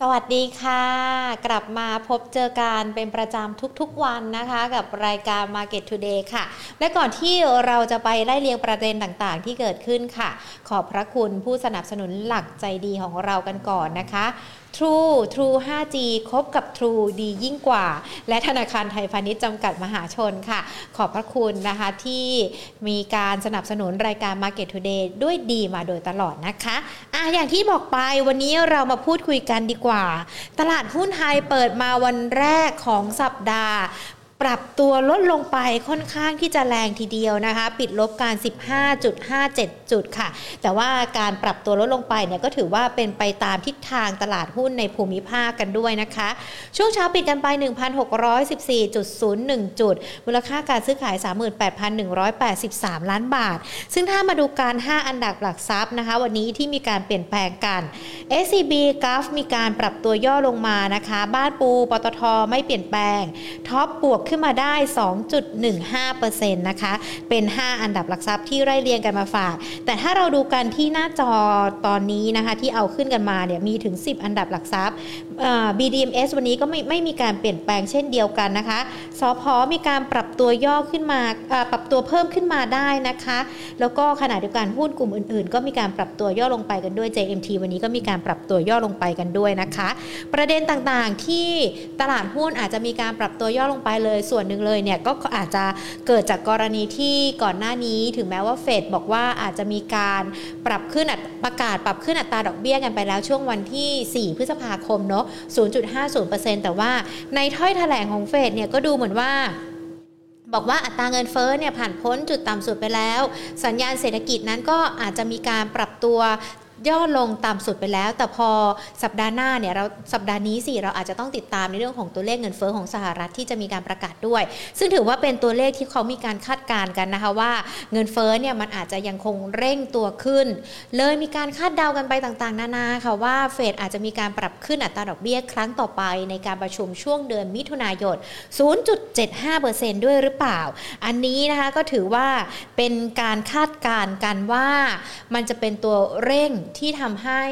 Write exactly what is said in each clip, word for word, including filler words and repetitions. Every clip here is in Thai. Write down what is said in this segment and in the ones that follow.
สวัสดีค่ะกลับมาพบเจอกันเป็นประจำทุกๆวันนะคะกับรายการ Market Today ค่ะและก่อนที่เราจะไปไล่เรียงประเด็นต่างๆที่เกิดขึ้นค่ะขอบพระคุณผู้สนับสนุนหลักใจดีของเรากันก่อนนะคะ True True ไฟว์จี คบกับ True ดียิ่งกว่าและธนาคารไทยพาณิชย์จำกัดมหาชนค่ะขอบพระคุณนะคะที่มีการสนับสนุนรายการ Market Today ด้วยดีมาโดยตลอดนะคะอ่ะอย่างที่บอกไปวันนี้เรามาพูดคุยกันดีกว่าตลาดหุ้นไทยเปิดมาวันแรกของสัปดาห์ปรับตัวลดลงไปค่อนข้างที่จะแรงทีเดียวนะคะปิดลบการ สิบห้าจุดห้าเจ็ด จุดค่ะแต่ว่าการปรับตัวลดลงไปเนี่ยก็ถือว่าเป็นไปตามทิศทางตลาดหุ้นในภูมิภาคกันด้วยนะคะช่วงเช้าปิดกันไป หนึ่งพันหกร้อยสิบสี่จุดศูนย์หนึ่ง จุดมูลค่าการซื้อขาย สามหมื่นแปดพันหนึ่งร้อยแปดสิบสาม ล้านบาทซึ่งถ้ามาดูการห้าอันดับหลักทรัพย์นะคะวันนี้ที่มีการเปลี่ยนแปลงกัน เอส ซี บี กราฟมีการปรับตัวย่อลงมานะคะบ้านปูปตทไม่เปลี่ยนแปลงท็อปบวกขึ้นมาได้ สองจุดหนึ่งห้าเปอร์เซ็นต์ นะคะเป็นห้าอันดับหลักทรัพย์ที่ไล่เรียงกันมาฝากแต่ถ้าเราดูกันที่หน้าจอตอนนี้นะคะที่เอาขึ้นกันมาเนี่ยมีถึงสิบอันดับหลักทรัพย์ บี ดี เอ็ม เอส วันนี้ก็ไม่ไม่มีการเปลี่ยนแปลงเช่นเดียวกันนะคะสผ.มีการปรับตัวย่อขึ้นมาปรับตัวเพิ่มขึ้นมาได้นะคะแล้วก็ขณะเดียวกันหุ้นกลุ่มอื่นๆก็มีการปรับตัวย่อลงไปกันด้วย เจ เอ็ม ที วันนี้ก็มีการปรับตัวย่อลงไปกันด้วยนะคะประเด็นต่างๆที่ตลาดหุ้นอาจจะมีการปรับตัวย่อลงไปเลยส่วนหนึ่งเลยเนี่ยก็อาจจะเกิดจากกรณีที่ก่อนหน้านี้ถึงแม้ว่าเฟดบอกว่าอาจจะมีการปรับขึ้นประกาศปรับขึ้นอัตราดอกเบี้ยกันไปแล้วช่วงวันที่สี่พฤษภาคมเนาะ ศูนย์จุดห้าศูนย์เปอร์เซ็นต์ แต่ว่าในถ้อยแถลงของเฟดเนี่ยก็ดูเหมือนว่าบอกว่าอัตราเงินเฟ้อเนี่ยผ่านพ้นจุดต่ำสุดไปแล้วสัญญาณเศรษฐกิจนั้นก็อาจจะมีการปรับตัวย่อลงต่ำสุดไปแล้วแต่พอสัปดาห์หน้าเนี่ยเราสัปดาห์นี้สิเราอาจจะต้องติดตามในเรื่องของตัวเลขเงินเฟ้อของสหรัฐที่จะมีการประกาศด้วยซึ่งถือว่าเป็นตัวเลขที่เขามีการคาดการณ์กันนะคะว่าเงินเฟ้อเนี่ยมันอาจจะยังคงเร่งตัวขึ้นเลยมีการคาดเดากันไปต่างๆนานาค่ะว่าเฟดอาจจะมีการปรับขึ้นอัตราดอกเบี้ยครั้งต่อไปในการประชุมช่วงเดือนมิถุนายน ศูนย์จุดเจ็ดห้าเปอร์เซ็นต์ ด้วยหรือเปล่าอันนี้นะคะก็ถือว่าเป็นการคาดการณ์กันว่ามันจะเป็นตัวเร่งที่ทำให้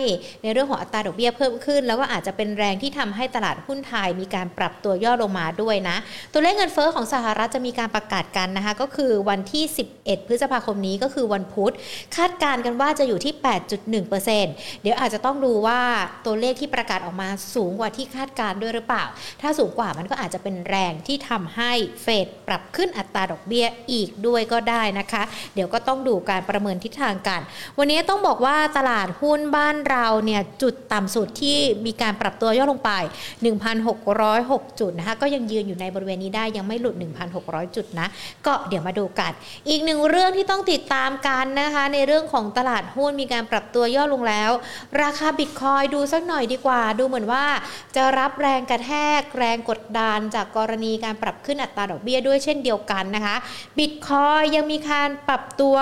ในเรื่องของอัตราดอกเบี้ยเพิ่มขึ้นแล้วก็อาจจะเป็นแรงที่ทำให้ตลาดหุ้นไทยมีการปรับตัวย่อลงมาด้วยนะตัวเลขเงินเฟ้อของสหรัฐจะมีการประกาศกันนะคะก็คือวันที่สิบเอ็ดพฤษภาคมนี้ก็คือวันพุธคาดการณ์กันว่าจะอยู่ที่ แปดจุดหนึ่งเปอร์เซ็นต์ เดี๋ยวอาจจะต้องดูว่าตัวเลขที่ประกาศออกมาสูงกว่าที่คาดการณ์ด้วยหรือเปล่าถ้าสูงกว่ามันก็อาจจะเป็นแรงที่ทำให้เฟดปรับขึ้นอัตราดอกเบี้ยอีกด้วยก็ได้นะคะเดี๋ยวก็ต้องดูการประเมินทิศทางกันวันนี้ต้องบอกว่าตลาดหุ้นบ้านเราเนี่ยจุดต่ำสุดที่มีการปรับตัวย่อลงไป หนึ่งพันหกร้อยหก จุดนะคะก็ยังยืนอยู่ในบริเวณนี้ได้ยังไม่หลุด หนึ่งพันหกร้อย จุดนะก็เดี๋ยวมาดูกันอีกหนึ่งเรื่องที่ต้องติดตามกันนะคะในเรื่องของตลาดหุ้นมีการปรับตัวย่อลงแล้วราคา Bitcoin ดูสักหน่อยดีกว่าดูเหมือนว่าจะรับแรงกระแทกแรงกดดันจากกรณีการปรับขึ้นอัตราดอกเบี้ยด้วยเช่นเดียวกันนะคะ Bitcoin ยังมีการปรับตัว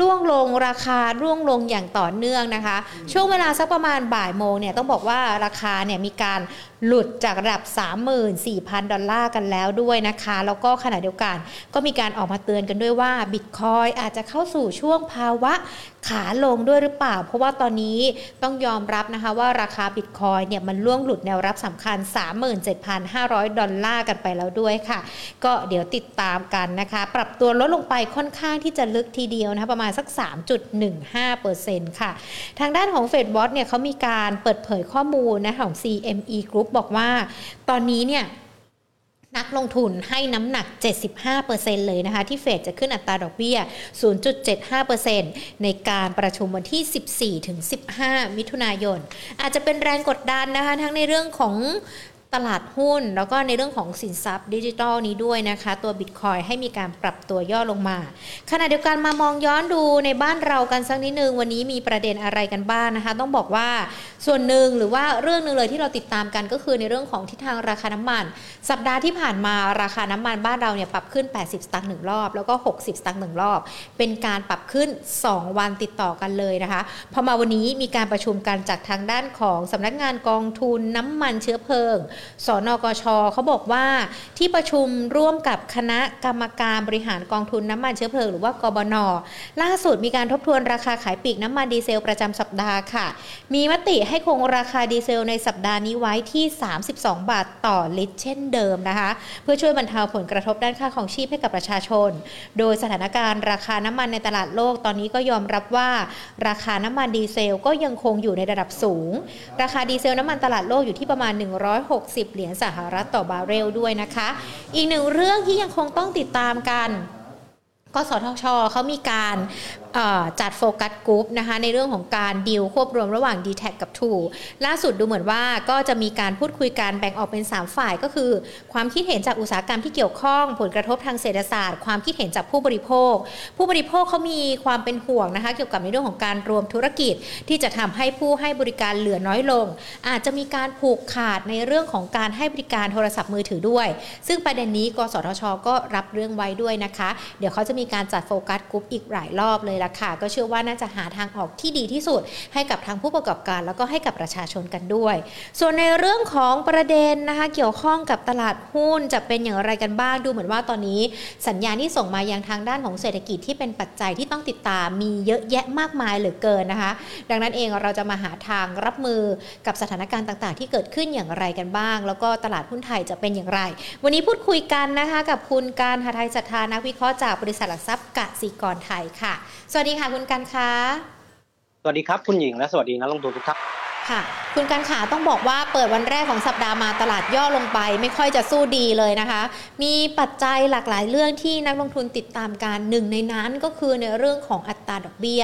ร่วงลงราคาร่วงลงอย่างต่อเนื่องนะคะช่วงเวลาสักประมาณบ่ายโมงเนี่ยต้องบอกว่าราคาเนี่ยมีการหลุดจากระดับ สามหมื่นสี่พัน ดอลลาร์กันแล้วด้วยนะคะแล้วก็ขณะเดียวกันก็มีการออกมาเตือนกันด้วยว่า Bitcoin อาจจะเข้าสู่ช่วงภาวะขาลงด้วยหรือเปล่าเพราะว่าตอนนี้ต้องยอมรับนะคะว่าราคา Bitcoin เนี่ยมันล่วงหลุดแนวรับสำคัญ สามหมื่นเจ็ดพันห้าร้อย ดอลลาร์กันไปแล้วด้วยค่ะก็เดี๋ยวติดตามกันนะคะปรับตัวลดลงไปค่อนข้างที่จะลึกทีเดียวนะคะประมาณสัก สามจุดหนึ่งห้าเปอร์เซ็นต์ ค่ะทางด้านของ Fed Watch เนี่ยเขามีการเปิดเผยข้อมูลนะของ ซี เอ็ม อี Group บอกว่าตอนนี้เนี่ยนักลงทุนให้น้ำหนัก เจ็ดสิบห้าเปอร์เซ็นต์ เลยนะคะที่เฟดจะขึ้นอัตราดอกเบี้ย ศูนย์จุดเจ็ดห้าเปอร์เซ็นต์ ในการประชุมวันที่ สิบสี่ถึงสิบห้า มิถุนายนอาจจะเป็นแรงกดดันนะคะทั้งในเรื่องของตลาดหุ้นแล้วก็ในเรื่องของสินทรัพย์ดิจิทัลนี้ด้วยนะคะตัว Bitcoin ให้มีการปรับตัวย่อลงมาขณะเดียวกันมามองย้อนดูในบ้านเรากันสักนิดนึงวันนี้มีประเด็นอะไรกันบ้าง นะคะต้องบอกว่าส่วนหนึ่งหรือว่าเรื่องนึงเลยที่เราติดตามกันก็คือในเรื่องของทิศทางราคาน้ำมันสัปดาห์ที่ผ่านมาราคาน้ำมันบ้านเราเนี่ยปรับขึ้นแปดสิบสตางค์หนึ่งรอบแล้วก็หกสิบสตางค์หนึ่งรอบเป็นการปรับขึ้นสองวันติดต่อกันเลยนะคะพอมาวันนี้มีการประชุมกันจากทางด้านของสำนักงานกองทุนน้ำมันเชื้อเพลิง สนกช.เขาบอกว่าที่ประชุมร่วมกับคณะกรรมการบริหารกองทุนน้ำมันเชื้อเพลิงหรือว่ากบน.ล่าสุดมีการทบทวนราคาขายปลีกน้ำมันดีเซลประจำสัปดาห์ค่ะมีมติให้คงราคาดีเซลในสัปดาห์นี้ไว้ที่สามสิบสองบาทต่อลิตรเช่นเดิมนะคะเพื่อช่วยบรรเทาผลกระทบด้านค่าของชีพให้กับประชาชนโดยสถานการณ์ราคาน้ำมันในตลาดโลกตอนนี้ก็ยอมรับว่าราคาน้ำมันดีเซลก็ยังคงอยู่ในระดับสูงราคาดีเซลน้ำมันตลาดโลกอยู่ที่ประมาณหนึ่งร้อยหกสิบเหรียญสหรัฐต่อบาร์เรลด้วยนะคะอีกหนึ่งเรื่องที่ยังคงต้องติดตามกันกสทช.เขามีการจัดโฟกัสกรุ๊ปนะคะในเรื่องของการดีลควบรวมระหว่าง ดี แท็ก กับ True ล่าสุดดูเหมือนว่าก็จะมีการพูดคุยกันแบ่งออกเป็นสามฝ่ายก็คือความคิดเห็นจากอุตสาหกรรมที่เกี่ยวข้องผลกระทบทางเศรษฐศาสตร์ความคิดเห็นจากผู้บริโภคผู้บริโภคเขามีความเป็นห่วงนะคะเกี่ยวกับในเรื่องของการรวมธุรกิจที่จะทำให้ผู้ให้บริการเหลือน้อยลงอาจจะมีการผูกขาดในเรื่องของการให้บริการโทรศัพท์มือถือด้วยซึ่งประเด็นนี้กสทช.ก็รับเรื่องไว้ด้วยนะคะเดี๋ยวเขาจะมีการจัดโฟกัสกรุ๊ปอีกหลายรอบเลยล่ะค่ะก็เชื่อว่าน่าจะหาทางออกที่ดีที่สุดให้กับทางผู้ประกอบการแล้วก็ให้กับประชาชนกันด้วยส่วนในเรื่องของประเด็นนะคะเกี่ยวข้องกับตลาดหุ้นจะเป็นอย่างไรกันบ้างดูเหมือนว่าตอนนี้สัญญาณที่ส่งมายังทางด้านของเศรษฐกิจที่เป็นปัจจัยที่ต้องติดตามมีเยอะแยะมากมายเหลือเกินนะคะดังนั้นเองเราจะมาหาทางรับมือกับสถานการณ์ต่างๆที่เกิดขึ้นอย่างไรกันบ้างแล้วก็ตลาดหุ้นไทยจะเป็นอย่างไรวันนี้พูดคุยกันนะคะกับคุณการหทัยศรัทธานักวิเคราะห์จากบริษัทหลักทรัพย์กสิกรไทยค่ะสวัสดีค่ะคุณกันค่ะสวัสดีครับคุณหญิงและสวัสดีนักลงทุนทุกท่านค่ะคุณกันค่ะต้องบอกว่าเปิดวันแรกของสัปดาห์มาตลาดย่อลงไปไม่ค่อยจะสู้ดีเลยนะคะมีปัจจัยหลากหลายเรื่องที่นักลงทุนติดตามการหนึ่งในนั้นก็คือในเรื่องของอัตราดอกเบี้ย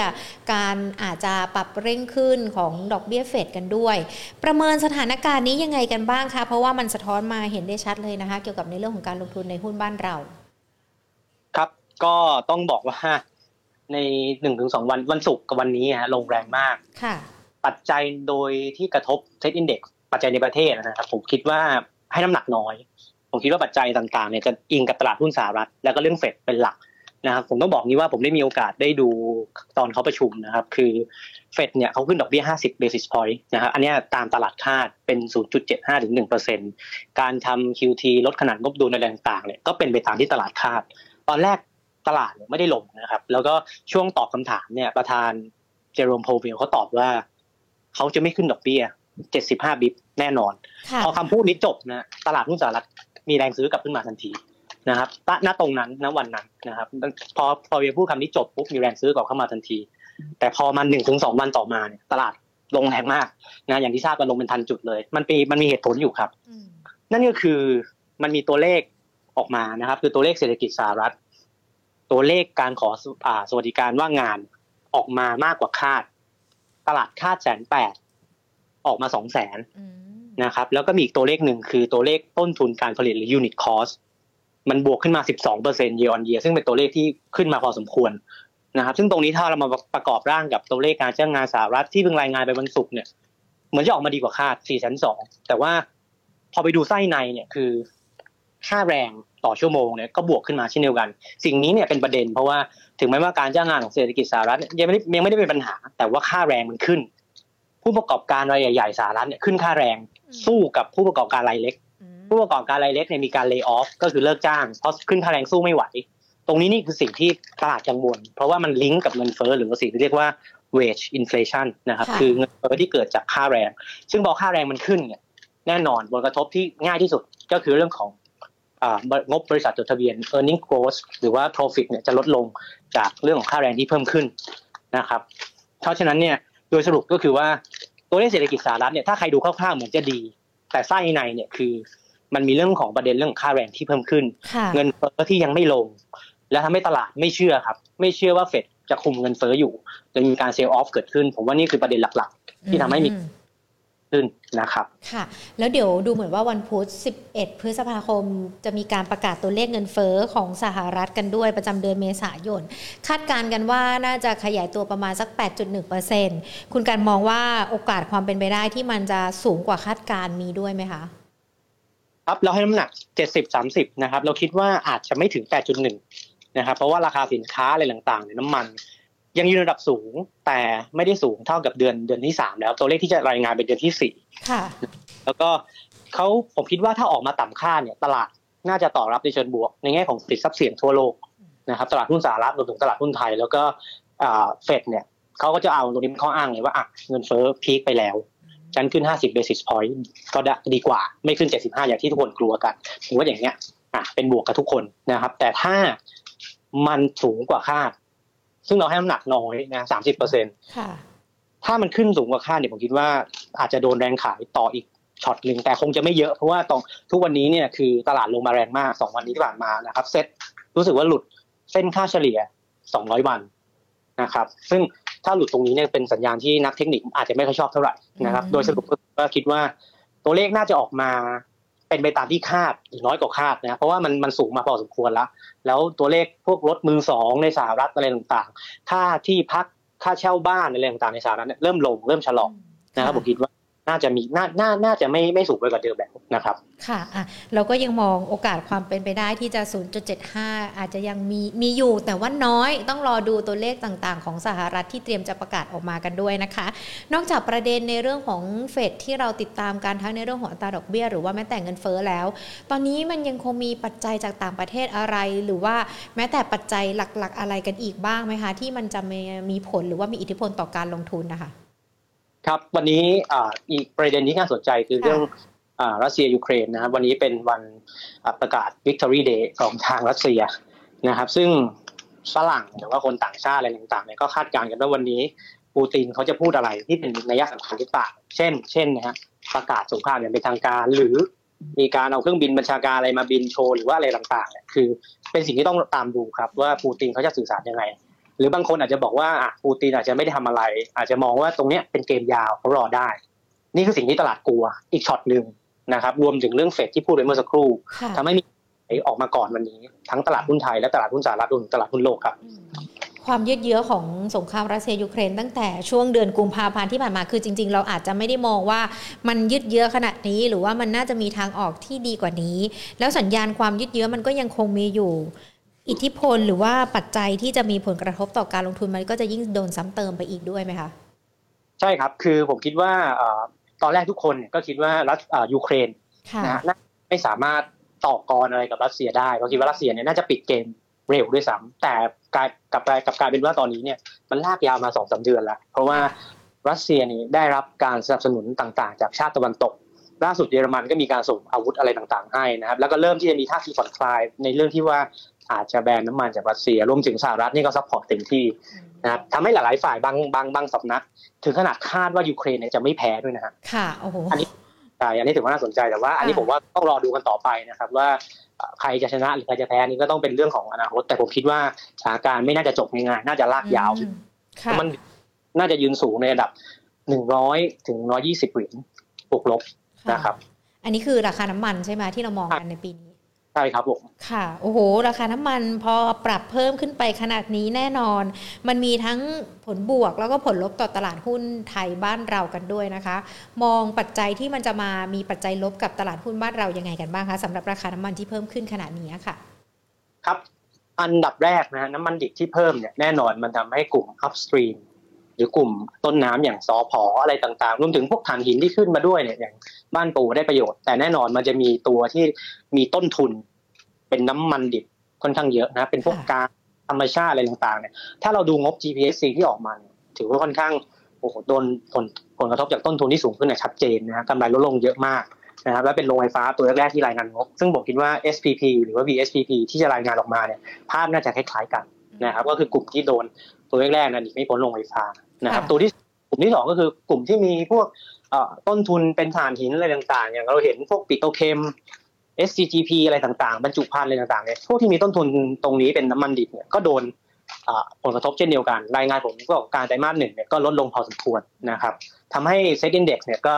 การอาจจะปรับเร่งขึ้นของดอกเบี้ยเฟดกันด้วยประเมินสถานการณ์นี้ยังไงกันบ้างคะเพราะว่ามันสะท้อนมาเห็นได้ชัดเลยนะคะเกี่ยวกับในเรื่องของการลงทุนในหุ้นบ้านเราครับก็ต้องบอกว่าใน หนึ่งถึงสอง วันวันศุกร์กับวันนี้ฮะลงแรงมากปัจจัยโดยที่กระทบเซ็ตอินเด็กซ์ปัจจัยในประเทศนะครับผมคิดว่าให้น้ำหนักน้อยผมคิดว่าปัจจัยต่างๆเนี่ยจะอิงกับตลาดหุ้นสหรัฐแล้วก็เรื่องเฟดเป็นหลักนะครับผมต้องบอกนี้ว่าผมได้มีโอกาสได้ดูตอนเขาประชุมนะครับคือเฟดเนี่ยเขาขึ้นดอกเบี้ยห้าสิบเบสิสพอยต์นะครับอันนี้ตามตลาดคาดเป็น ศูนย์จุดเจ็ดห้าถึงหนึ่งเปอร์เซ็นต์ การทำ คิว ที ลดขนาดงบดุลอะไรต่างๆเนี่ยก็เป็นไปตามที่ตลาดคาดตอนแรกตลาดไม่ได้ลงนะครับแล้วก็ช่วงตอบคำถามเนี่ยประธานเจโรมโพเวลเขาตอบว่าเขาจะไม่ขึ้นดอกเบี้ยเจ็ดสิบห้าบิปแน่นอนพอคำพูดนี้จบนะตลาดหุ้นสหรัฐมีแรงซื้อกลับขึ้นมาทันทีนะครับณตรงนั้นณวันนั้นนะครับพอพอเวลพูดคำนี้จบปุ๊บมีแรงซื้อกลับเข้ามาทันทีแต่พอมัน หนึ่งถึงสอง วันต่อมาเนี่ยตลาดลงแรงมากนะอย่างที่ทราบกันลงเป็นพันจุดเลยมันมีมันมีเหตุผลอยู่ครับนั่นก็คือมันมีตัวเลขออกมานะครับคือตัวเลขเศรษฐกิจสหรัฐตัวเลขการขอสวัสดิการว่างงานออกมามากกว่าคาดตลาดคาด หนึ่งแสนแปดหมื่น ออกมา สองแสน นะครับแล้วก็มีอีกตัวเลขหนึ่งคือตัวเลขต้นทุนการผลิตหรือ unit cost มันบวกขึ้นมา สิบสองเปอร์เซ็นต์ year on year ซึ่งเป็นตัวเลขที่ขึ้นมาพอสมควรนะครับซึ่งตรงนี้ถ้าเรามาประกอบร่างกับตัวเลขการจ้างงานสหรัฐที่เพิ่งรายงานไปวันศุกร์เนี่ยเหมือนจะออกมาดีกว่าคาด สี่แสนสองหมื่น แต่ว่าพอไปดูไส้ในเนี่ยคือค่าแรงต่อชั่วโมงเนี่ยก็บวกขึ้นมาเช่นเดียวกันสิ่งนี้เนี่ยเป็นประเด็นเพราะว่าถึงแม้ว่าการจ้างงานของเศรษฐกิจสหรัฐยังไม่ได้ยังไม่ได้เป็นปัญหาแต่ว่าค่าแรงมันขึ้นผู้ประกอบการรายใหญ่ๆสหรัฐเนี่ยขึ้นค่าแรงสู้กับผู้ประกอบการรายเล็กผู้ประกอบการรายเล็กเนี่ยมีการเลย์ออฟก็คือเลิกจ้างเพราะขึ้นค่าแรงสู้ไม่ไหวตรงนี้นี่คือสิ่งที่ตลาดกังวลเพราะว่ามันลิงก์กับเงินเฟ้อหรือว่าสิ่งที่เรียกว่า wage inflation นะครับคือเงินเฟ้อที่เกิดจากค่าแรงซึ่งพอค่าแรงมันขึ้นเนี่ยแน่นอนผลกระทบที่ง่ายที่สุดก็คือเรื่องของงบบริษัทจดทะเบียน earning growth หรือว่า profit เนี่ยจะลดลงจากเรื่องของค่าแรงที่เพิ่มขึ้นนะครับเพราะฉะนั้นเนี่ยโดยสรุปก็คือว่าตัวเลขเศรษฐกิจสหรัฐเนี่ยถ้าใครดูคร่าวๆเหมือนจะดีแต่ไส้ในเนี่ยคือมันมีเรื่องของประเด็นเรื่องค่าแรงที่เพิ่มขึ้นเงินเฟ้อที่ยังไม่ลงและทำให้ตลาดไม่เชื่อครับไม่เชื่อว่าเฟดจะคุมเงินเฟ้ออยู่จนมีการ sell off เกิดขึ้นผมว่านี่คือประเด็นหลักๆที่ทำให้มีขึ้นนะครับค่ะแล้วเดี๋ยวดูเหมือนว่าวันพุธสิบเอ็ดพฤษภาคมจะมีการประกาศตัวเลขเงินเฟ้อของสหรัฐกันด้วยประจำเดือนเมษายนคาดการณ์กันว่าน่าจะขยายตัวประมาณสัก แปดจุดหนึ่งเปอร์เซ็นต์ คุณการมองว่าโอกาสความเป็นไปได้ที่มันจะสูงกว่าคาดการณ์มีด้วยไหมคะครับเราให้น้ำหนัก เจ็ดสิบสามสิบ นะครับเราคิดว่าอาจจะไม่ถึง แปดจุดหนึ่ง นะครับเพราะว่าราคาสินค้าอะไรต่างๆเนี่ยน้ำมันยังอยู่ในระดับสูงแต่ไม่ได้สูงเท่ากับเดือนเดือนที่สามแล้วตัวเลขที่จะรายงานเป็นเดือนที่สี่ค่ะแล้วก็ เขาผมคิดว่าถ้าออกมาต่ำค่าเนี่ยตลาดน่าจะตอบรับในเชิงบวกในแง่ของสินทรัพย์เสี่ยงทั่วโลกนะครับตลาดหุ้นสหรัฐรวมถึงตลาดหุ้นไทยแล้วก็เฟดเนี่ยเขาก็จะเอาตรงนี้เป็นข้ออ้างเลยว่าเงินเฟ้อพีคไปแล้วฉันขึ้นห้าสิบ basis point ก็ดีกว่าไม่ขึ้นเจ็ดสิบห้าอย่างที่ทุกคนกลัวกันผมว่าอย่างเงี้ยอ่ะเป็นบวกกับทุกคนนะครับแต่ถ้ามันสูงกว่าคาดซึ่งเราให้น้ำหนักน้อยนะ สามสิบเปอร์เซ็นต์ ค่ะถ้ามันขึ้นสูงกว่าคาดเนี่ยผมคิดว่าอาจจะโดนแรงขายต่ออีกช็อตนึงแต่คงจะไม่เยอะเพราะว่าตรงทุกวันนี้เนี่ยคือตลาดลงมาแรงมากสองวันนี้ที่ผ่านมานะครับเซ็ตรู้สึกว่าหลุดเส้นค่าเฉลี่ยสองร้อยวันนะครับซึ่งถ้าหลุดตรงนี้เนี่ยเป็นสัญญาณที่นักเทคนิคอาจจะไม่ค่อยชอบเท่าไหร่นะครับโดยสรุปก็คิดว่าตัวเลขน่าจะออกมาเป็นไปตามที่คาดหรือน้อยกว่าคาดนะเพราะว่ามันมันสูงมาพอสมควรแล้วแล้วตัวเลขพวกรถมือสองในสหรัฐอะไรต่างๆค่าที่พักค่าเช่าบ้านอะไรต่างๆในสหรัฐเนี่ยเริ่มลงเริ่มชะลอนะครับผมคิดว่าน่าจะมีน่าน่าน่าจะไม่ไม่สูงไปกว่าเดิมแบบนะครับค่ะอ่ะเราก็ยังมองโอกาสความเป็นไปได้ที่จะ ศูนย์จุดเจ็ดห้า อาจจะยังมีมีอยู่แต่ว่าน้อยต้องรอดูตัวเลขต่างๆของสหรัฐที่เตรียมจะประกาศออกมากันด้วยนะคะนอกจากประเด็นในเรื่องของเฟดที่เราติดตามการทั้งในเรื่องของอัตราดอกเบี้ยหรือว่าแม้แต่เงินเฟ้อแล้วตอนนี้มันยังคงมีปัจจัยจากต่างประเทศอะไรหรือว่าแม้แต่ปัจจัยหลักๆอะไรกันอีกบ้างไหมคะที่มันจะมีผลหรือว่ามีอิทธิพลต่อการลงทุนนะคะครับวันนี้อีกประเด็นที่น่าสนใจคือเรื่องรัสเซียยูเครนนะครับวันนี้เป็นวันประกาศ Victory Day ของทางรัสเซียนะครับซึ่งฝรั่งหรือว่าคนต่างชาติอะไรต่างๆเนี่ยก็คาดการณ์กันว่าวันนี้ปูตินเขาจะพูดอะไรที่เป็นนัยสำคัญหรือเปล่าเช่นเช่นนะฮะประกาศสงครามอย่างเป็นทางการหรือมีการเอาเครื่องบินบัญชาการอะไรมาบินโชว์หรือว่าอะไรต่างๆเนี่ยคือเป็นสิ่งที่ต้องตามดูครับว่าปูตินเขาจะสื่อสารยังไงหรือบางคนอาจจะบอกว่าปูตินอาจจะไม่ได้ทำอะไรอาจจะมองว่าตรงนี้เป็นเกมยาวเขารอได้นี่คือสิ่งที่ตลาดกลัวอีกช็อตนึงนะครับรวมถึงเรื่องเฟดที่พูดไปเมื่อสักครู่ทำให้มีออกมาก่อนวันนี้ทั้งตลาดหุ้นไทยและตลาดหุ้นสหรัฐรวมถึงตลาดหุ้นโลกครับความยืดเยื้อของสงครามรัสเซียยูเครนตั้งแต่ช่วงเดือนกุมภาพันธ์ที่ผ่านมาคือจริงๆเราอาจจะไม่ได้มองว่ามันยืดเยื้อขนาดนี้หรือว่ามันน่าจะมีทางออกที่ดีกว่านี้แล้วสัญญาณความยืดเยื้อมันก็ยังคงมีอยู่อิทธิพลหรือว่าปัจจัยที่จะมีผลกระทบต่อการลงทุนมันก็จะยิ่งโดนซ้ำเติมไปอีกด้วยไหมคะใช่ครับคือผมคิดว่าตอนแรกทุกคนก็คิดว่ารัสยูเครนนะไม่สามารถต่อกรอะไรกับรัสเซียได้ก็คิดว่ารัสเซียเนี่ยน่าจะปิดเกมเร็วด้วยซ้ำแต่กลายกับกลายกับกลายเป็นว่าตอนนี้เนี่ยมันลากยาวมา สองถึงสาม เดือนแล้วเพราะว่ารัสเซียนี่ได้รับการสนับสนุนต่างๆจากชาติตะวันตกล่าสุดเยอรมันก็มีการส่งอาวุธอะไรต่างๆให้นะครับแล้วก็เริ่มที่จะมีท่าทีผ่อนคลายในเรื่องที่ว่าอาจจะแบนน้ำมันจากรัสเซียรวมถึงสหรัฐนี่ก็ซัพพอร์ตเต็มที่นะครับทำให้หลายๆฝ่ายบางบางบางสำนักถึงขนาดคาดว่ายูเครนจะไม่แพ้ด้วยนะฮะค่ะโอ้โหอันนี้ใช่อันนี้ถือว่าน่าสนใจแต่ว่าอันนี้ผมว่าต้องรอดูกันต่อไปนะครับว่าใครจะชนะหรือใครจะแพ้นี่ก็ต้องเป็นเรื่องของอนาคตแต่ผมคิดว่าสถานการณ์ไม่น่าจะจบง่ายๆน่าจะลากยาวมันน่าจะยืนสูงในระดับหนึ่งร้อยถึงหนึ่งร้อยยี่สิบเหรียญบวกลบนะครับอันนี้คือราคาน้ำมันใช่ไหมที่เรามองกันในปีนี้ใช่ครับผมค่ะโอ้โหราคาน้ำมันพอปรับเพิ่มขึ้นไปขนาดนี้แน่นอนมันมีทั้งผลบวกแล้วก็ผลลบต่อตลาดหุ้นไทยบ้านเรากันด้วยนะคะมองปัจจัยที่มันจะมามีปัจจัยลบกับตลาดหุ้นบ้านเรายังไงกันบ้างคะสำหรับราคาน้ำมันที่เพิ่มขึ้นขนาดนี้ค่ะครับอันดับแรกนะน้ำมันดิบที่เพิ่มเนี่ยแน่นอนมันทำให้กลุ่ม upstream หรือกลุ่มต้นน้ำอย่างสผ.อะไรต่างๆรวมถึงพวกถ่านหินที่ขึ้นมาด้วยเนี่ยอย่างบ้านปูได้ประโยชน์แต่แน่นอนมันจะมีตัวที่มีต้นทุนเป็นน้ำมันดิบค่อนข้างเยอะนะเป็นพวกก๊าซธรรมชาติอะไรต่างๆเนี่ยถ้าเราดูงบ จี พี เอส ซี ที่ออกมาถือว่าค่อนข้างโอ้โหโดนผลผลกระทบจากต้นทุนที่สูงขึ้นเนี่ยชัดเจนนะฮะกำไรลดลงเยอะมากนะครับและเป็นโรงไฟฟ้าตัวแรกๆที่รายงานงบซึ่งผมคิดว่า เอส พี พี หรือว่า วี เอส พี พี ที่จะรายงานออกมาเนี่ยภาพน่าจะคล้ายๆกันนะครับก็คือกลุ่มที่โดนตัวแรกๆนั้นไม่พ้นโรงไฟฟ้านะครับตัวที่กลุ่มที่สองก็คือกลุ่มที่มีพวกต้นทุนเป็นถ่านหินอะไรต่างๆอย่างเราเห็นพวกปิโตรเคม เอส ซี จี พี อะไรต่างๆบรรจุภัณฑ์อะไรต่างๆเนี่ยพวกที่มีต้นทุนตรงนี้เป็นน้ำมันดิบเนี่ยก็โดนผลกระทบเช่นเดียวกันรายงานผมก็การไตรมาสหนึ่งเนี่ยก็ลดลงพอสมควรนะครับทำให้เซ็ตอินเด็กซ์เนี่ยก็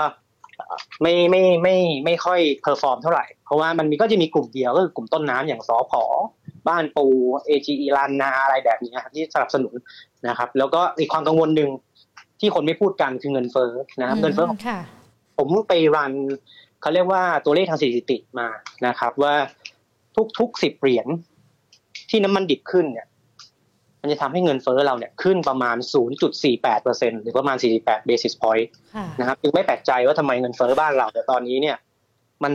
ไม่ไม่ไม่ไม่ค่อยเพอร์ฟอร์มเท่าไหร่เพราะว่ามันก็จะมีกลุ่มเดียวก็คือกลุ่มต้นน้ำอย่างสผ.บ้านปู เอ จี อี ลานนาอะไรแบบนี้ครับที่สนับสนุนนะครับแล้วก็อีกความกังวลนึงที่คนไม่พูดกันคือเงินเฟ้อนะครับเงินเฟ้อผมไปรันเขาเรียกว่าตัวเลขทางสถิติมานะครับว่าทุกๆสิบเหรียญที่น้ำมันดิบขึ้นเนี่ยมันจะทำให้เงินเฟ้อเราเนี่ยขึ้นประมาณ ศูนย์จุดสี่แปดเปอร์เซ็นต์ หรือประมาณสี่สิบแปด basis point นะครับจึงไม่แปลกใจว่าทำไมเงินเฟ้อบ้านเราแต่ตอนนี้เนี่ย มัน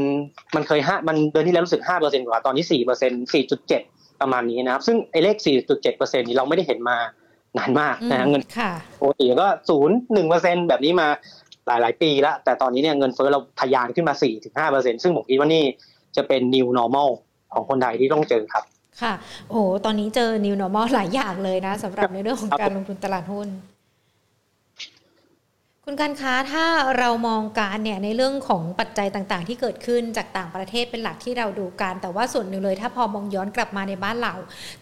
มันเคยห้ามันเดือนที่แล้วรู้สึก ห้าเปอร์เซ็นต์ กว่าตอนนี้ สี่เปอร์เซ็นต์ สี่จุดเจ็ด ประมาณนี้นะครับซึ่งไอ้เลข สี่จุดเจ็ดเปอร์เซ็นต์ นี้เราไม่ได้เห็นมานานมากนะเงินปกติก็ ศูนย์จุดหนึ่งเปอร์เซ็นต์ แบบนี้มาหลายๆปีแล้วแต่ตอนนี้เนี่ยเงินเฟ้อเราทะยานขึ้นมา สี่ถึงห้าเปอร์เซ็นต์ ซึ่งผมคิดว่านี่จะเป็น new normal ของคนไทยที่ต้องเจอครับค่ะโอ้ตอนนี้เจอ new normal หลายอย่างเลยนะสำหรับในเรื่องของการลงทุนตลาดหุ้นคุณการค้าถ้าเรามองการเนี่ยในเรื่องของปัจจัยต่างๆที่เกิดขึ้นจากต่างประเทศเป็นหลักที่เราดูกันแต่ว่าส่วนหนึ่งเลยถ้าพอมองย้อนกลับมาในบ้านเรา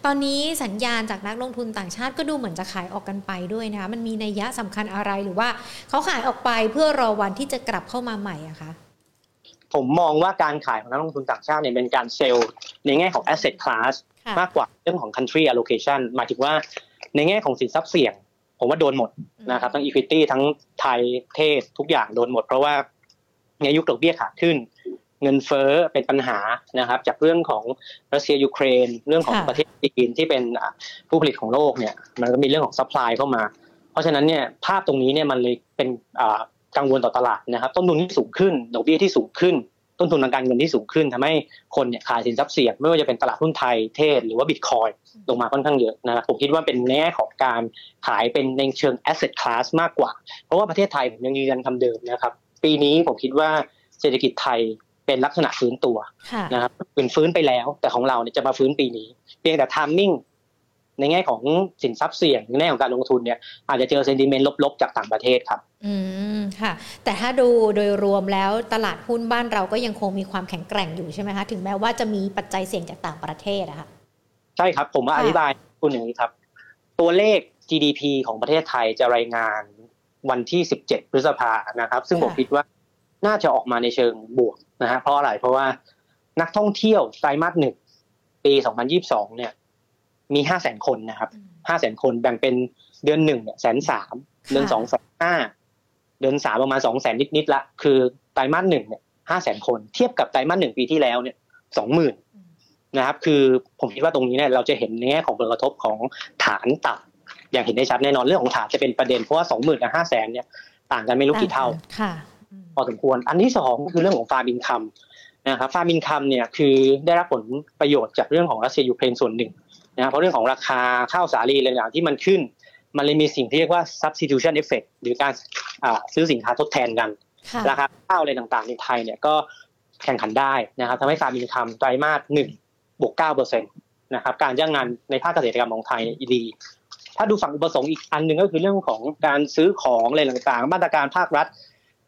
ตอนนี้สัญญาณจากนักลงทุนต่างชาติก็ดูเหมือนจะขายออกกันไปด้วยนะมันมีนัยยะสำคัญอะไรหรือว่าเขาขายออกไปเพื่อรอวันที่จะกลับเข้ามาใหม่อะคะผมมองว่าการขายของนักลงทุนต่างชาติเนี่ยเป็นการเซลล์ในแง่ของ asset class มากกว่าเรื่องของ country allocation หมายถึงว่าในแง่ของสินทรัพย์เสี่ยงผมว่าโดนหมดนะครับทั้ง equity ทั้งไทยเทศทุกอย่างโดนหมดเพราะว่าในยุคดอกเบี้ยขาขึ้นเงินเฟ้อเป็นปัญหานะครับจากเรื่องของรัสเซียยูเครนเรื่องของประเทศจีนที่เป็นผู้ผลิตของโลกเนี่ยมันก็มีเรื่องของ supply เข้ามาเพราะฉะนั้นเนี่ยภาพตรงนี้เนี่ยมันเลยเป็นกังวลต่อตลาดนะครับต้นทุนที่สูงขึ้นดอกเบี้ยที่สูงขึ้นต้นทุนทางการเงินที่สูงขึ้นทำให้คนเนี่ยขายสินทรัพย์เสี่ยงไม่ว่าจะเป็นตลาดหุ้นไทยเทศหรือว่า Bitcoin ลงมาค่อนข้างเยอะนะผมคิดว่าเป็นแง่ของการขายเป็นในเชิง asset class มากกว่าเพราะว่าประเทศไทยผมยังยืนยันคำเดิมนะครับปีนี้ผมคิดว่าเศรษฐกิจไทยเป็นลักษณะฟื้นตัวนะครับฟื้นไปแล้วแต่ของเราเนี่ยจะมาฟื้นปีนี้เพียงแต่ timing ในแง่ของสินทรัพย์เสี่ยงในแง่ของการลงทุนเนี่ยอาจจะเจอ sentiment ลบๆจากต่างประเทศครับอืมค่ะแต่ถ้าดูโดยรวมแล้วตลาดหุ้นบ้านเราก็ยังคงมีความแข็งแกร่งอยู่ใช่ไหมคะถึงแม้ว่าจะมีปัจจัยเสี่ยงจากต่างประเทศอะค่ะใช่ครับผมว่าอธิบายคุณอย่างนี้ครับตัวเลข จี ดี พี ของประเทศไทยจะรายงานวันที่สิบเจ็ดพฤษภาคมนะครับซึ่งผมคิดว่าน่าจะออกมาในเชิงบวกนะฮะเพราะอะไรเพราะว่านักท่องเที่ยวไตรมาสหนึ่งปีสองพันยี่สิบสองเนี่ยมี ห้าแสนคนนะครับ ห้าแสนคนแบ่งเป็นเดือนหนึ่งเนี่ย หนึ่งแสนสามหมื่น เดือนสอง สองแสนห้าเดือนสามประมาณ สองแสน นิดๆละคือไตรมาสหนึ่งเนี่ย ห้าแสนคนเทียบกับไตรมาสหนึ่งปีที่แล้วเนี่ย สองหมื่น นะครับคือผมคิดว่าตรงนี้เนี่ยเราจะเห็นในแง่ของผลกระทบของฐานต่ำอย่างเห็นได้ชัดแน่นอนเรื่องของฐานจะเป็นประเด็นเพราะว่า สองหมื่น กับ ห้าแสน เนี่ยต่างกันไม่รู้กี่เท่าค่ะพอสมควรอันที่สองคือเรื่องของฟาร์มอินคัมนะครับฟาร์มอินคัมเนี่ยคือได้รับผลประโยชน์จากเรื่องของรัสเซียยูเครนส่วนหนึ่งนะเพราะเรื่องของราคาข้าวสาลีอะไรอย่างที่มันขึ้นมันเลยมีสิ่งที่เรียกว่า substitution effect หรือการซื้อสินค้าทดแทนกันราคาข้าวอะไรต่างๆในไทยเนี่ยก็แข่งขันได้นะครับทำให้ฟาร์มอินคัมไตรมาสหนึ่งบวก เก้าเปอร์เซ็นต์ นะครับการจ้างงานในภาคเกษตรกรรมของไทยดีถ้าดูฝั่งอุปสงค์อีกอันหนึ่งก็คือเรื่องของการซื้อของอะไรต่างๆมาตรการภาครัฐ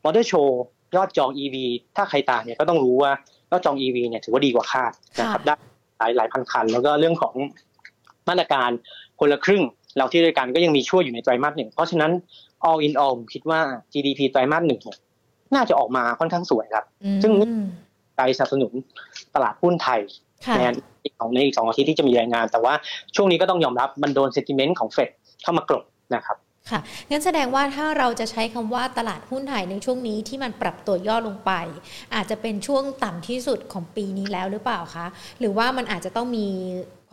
มอเตอร์โชว์ยอดจอง อี วี ถ้าใครตามเนี่ยก็ต้องรู้ว่ายอดจอง อี วี เนี่ยถือว่าดีกว่าคาดนะครับได้หลายพันคันแล้วก็เรื่องของมาตรการคนละครึ่งเราที่ด้วยกันก็ยังมีช่วยอยู่ในไตรมาสหนึ่งเพราะฉะนั้น all in all ผมคิดว่า จี ดี พี ไตรมาสหนึ่งน่าจะออกมาค่อนข้างสวยครับซึ่งใจสนับสนุนตลาดหุ้นไทยในอีกสองในอีกสองอาทิตย์ที่จะมีรายงานแต่ว่าช่วงนี้ก็ต้องยอมรับมันโดน sentiment ของ Fed เข้ามากรบนะครับค่ะงั้นแสดงว่าถ้าเราจะใช้คำว่าตลาดหุ้นไทยในช่วงนี้ที่มันปรับตัวย่อลงไปอาจจะเป็นช่วงต่ำที่สุดของปีนี้แล้วหรือเปล่าคะหรือว่ามันอาจจะต้องมี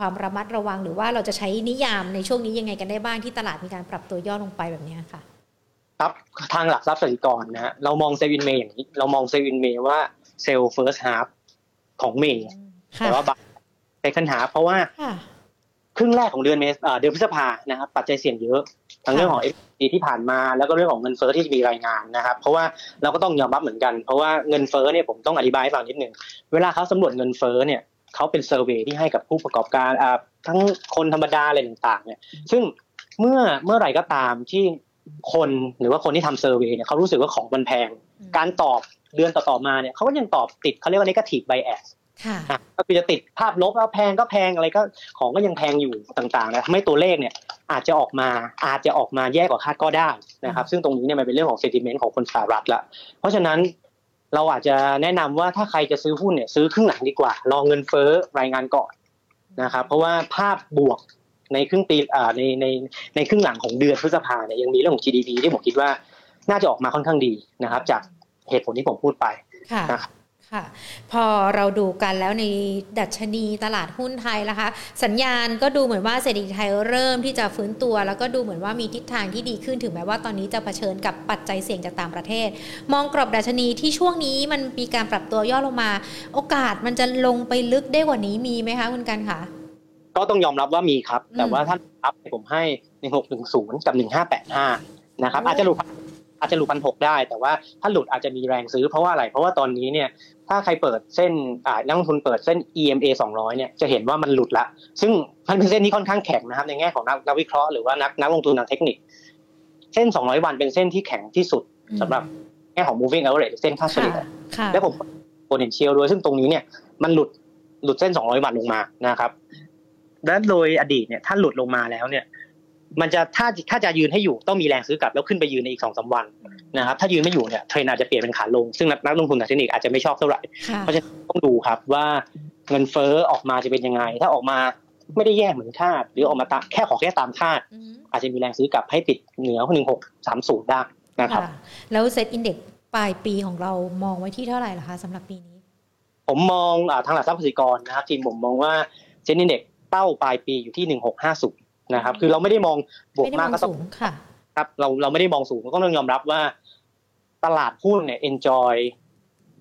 ความระมัดระวังหรือว่าเราจะใช้นิยามในช่วงนี้ยังไงกันได้บ้างที่ตลาดมีการปรับตัวย่อลงไปแบบนี้ค่ะครับทางหลักทรัพย์สหกรณ์นะฮะเรามองเซลล์อินเมย์อย่างนี้เรามองเซลล์อินเมย์ว่าเซลล์เฟิร์สฮาล์ฟของเมย์แต่ว่าไปค้นหาเพราะว่าครึ่งแรกของเดือนเมษเดือนพฤษภานะครับปัจจัยเสี่ยงเยอะทั้งเรื่องของ เอฟ ดี ที่ผ่านมาแล้วก็เรื่องของเงินเฟ้อที่มีรายงานนะครับเพราะว่าเราก็ต้องยอมรับเหมือนกันเพราะว่าเงินเฟ้อเนี่ยผมต้องอธิบายให้ฟังนิดนึงเวลาเขาสำรวจเงินเฟ้อเนี่ยเขาเป็นเซอร์เวย์ที่ให้กับผู้ประกอบการทั้งคนธรรมดาอะไรต่างๆเนี่ยซึ่งเมื่อเมื่อไหร่ก็ตามที่คนหรือว่าคนที่ทำเซอร์เวย์เนี่ยเขารู้สึกว่าของมันแพงการตอบเดือนต่อๆมาเนี่ยเขาก็ยังตอบติดเขาเรียกว่า negative bias ค่ะก็คือจะติดภาพลบแล้วแพงก็แพงอะไรก็ของก็ยังแพงอยู่ต่างๆนะทำให้ตัวเลขเนี่ยอาจจะออกมาอาจจะออกมาแย่กว่าคาดก็ได้นะครับซึ่งตรงนี้เนี่ยมันเป็นเรื่องของ sentiment ของคนสหรัฐละเพราะฉะนั้นเราอาจจะแนะนำว่าถ้าใครจะซื้อหุ้นเนี่ยซื้อครึ่งหลังดีกว่ารอเงินเฟ้อรายงานก่อนนะครับเพราะว่าภาพบวกในครึ่งปีอ่าในในในครึ่งหลังของเดือนพฤษภาเนี่ยยังมีเรื่องของ จี ดี พี ที่ผมคิดว่าน่าจะออกมาค่อนข้างดีนะครับจากเหตุผลที่ผมพูดไปนะครับ ค่ะพอเราดูกันแล้วในดัชนีตลาดหุ้นไทยนะคะสัญญาณก็ดูเหมือนว่าเศรษฐกิจไทยเริ่มที่จะฟื้นตัวแล้วก็ดูเหมือนว่ามีทิศทางที่ดีขึ้นถึงแม้ว่าตอนนี้จะเผชิญกับปัจจัยเสี่ยงจากต่างประเทศมองกรอบดัชนีที่ช่วงนี้มันมีการปรับตัวย่อลงมาโอกาสมันจะลงไปลึกได้กว่านี้มีไหมคะคุณกันคะก็ต้องยอมรับว่ามีครับแต่ว่าถ้าอัพผมให้หนึ่งพันหกร้อยสิบกับหนึ่งพันห้าร้อยแปดสิบห้านะครับอาจจะหลุดอาจจะหลุด หนึ่งพันหกร้อย ได้แต่ว่าถ้าหลุดอาจจะมีแรงซื้อเพราะว่าอะไรเพราะว่าตอนนี้เนี่ยถ้าใครเปิดเส้นอ่านักลงทุนเปิดเส้น อี เอ็ม เอ สองร้อยเนี่ยจะเห็นว่ามันหลุดละซึ่งมันเป็นเส้นที่ค่อนข้างแข็งนะครับในแง่ของนักนักวิเคราะห์หรือว่านักนักลงทุนทางเทคนิคเส้นสองร้อยวันเป็นเส้นที่แข็งที่สุดสำหรับแง่ของ moving average เส้นค่าเฉลี่ยและผม potential ด้วยซึ่งตรงนี้เนี่ยมันหลุดหลุดเส้นสองร้อยวันลงมานะครับและโดยอดีตเนี่ยถ้าหลุดลงมาแล้วเนี่ยมันจะถ้าถ้าจะยืนให้อยู่ต้องมีแรงซื้อกลับแล้วขึ้นไปยืนในอีก สองถึงสาม วันนะครับถ้ายืนไม่อยู่เนี่ยเทรนด์อาจจะเปลี่ยนเป็นขาลงซึ่งนักลงทุนทางเทคนิคอาจจะไม่ชอบเท่าไหร่เพราะฉะนั้นต้องดูครับว่าเงินเฟ้อออกมาจะเป็นยังไงถ้าออกมาไม่ได้แย่เหมือนคาดหรือออกมาแค่ขอแค่ตามคาดอาจจะมีแรงซื้อกลับให้ติดเหนือหนึ่งพันหกร้อยสามสิบได้นะครับแล้วเซตอินเด็กซ์ปลายปีของเรามองไว้ที่เท่าไหร่ล่ะคะสำหรับปีนี้ผมมองทางหลักทรัพย์กสิกรนะครับทีมผมมองว่าเซตอินเด็กซ์เป้าปลายปีอยู่ที่หนึ่งพันหกร้อยห้าสิบนะครับคือเราไม่ได้มองบวกมากก็ต้องครับเราเราไม่ได้มองสูงก็ต้องยอมรับว่าตลาดหุ้นเนี่ย enjoy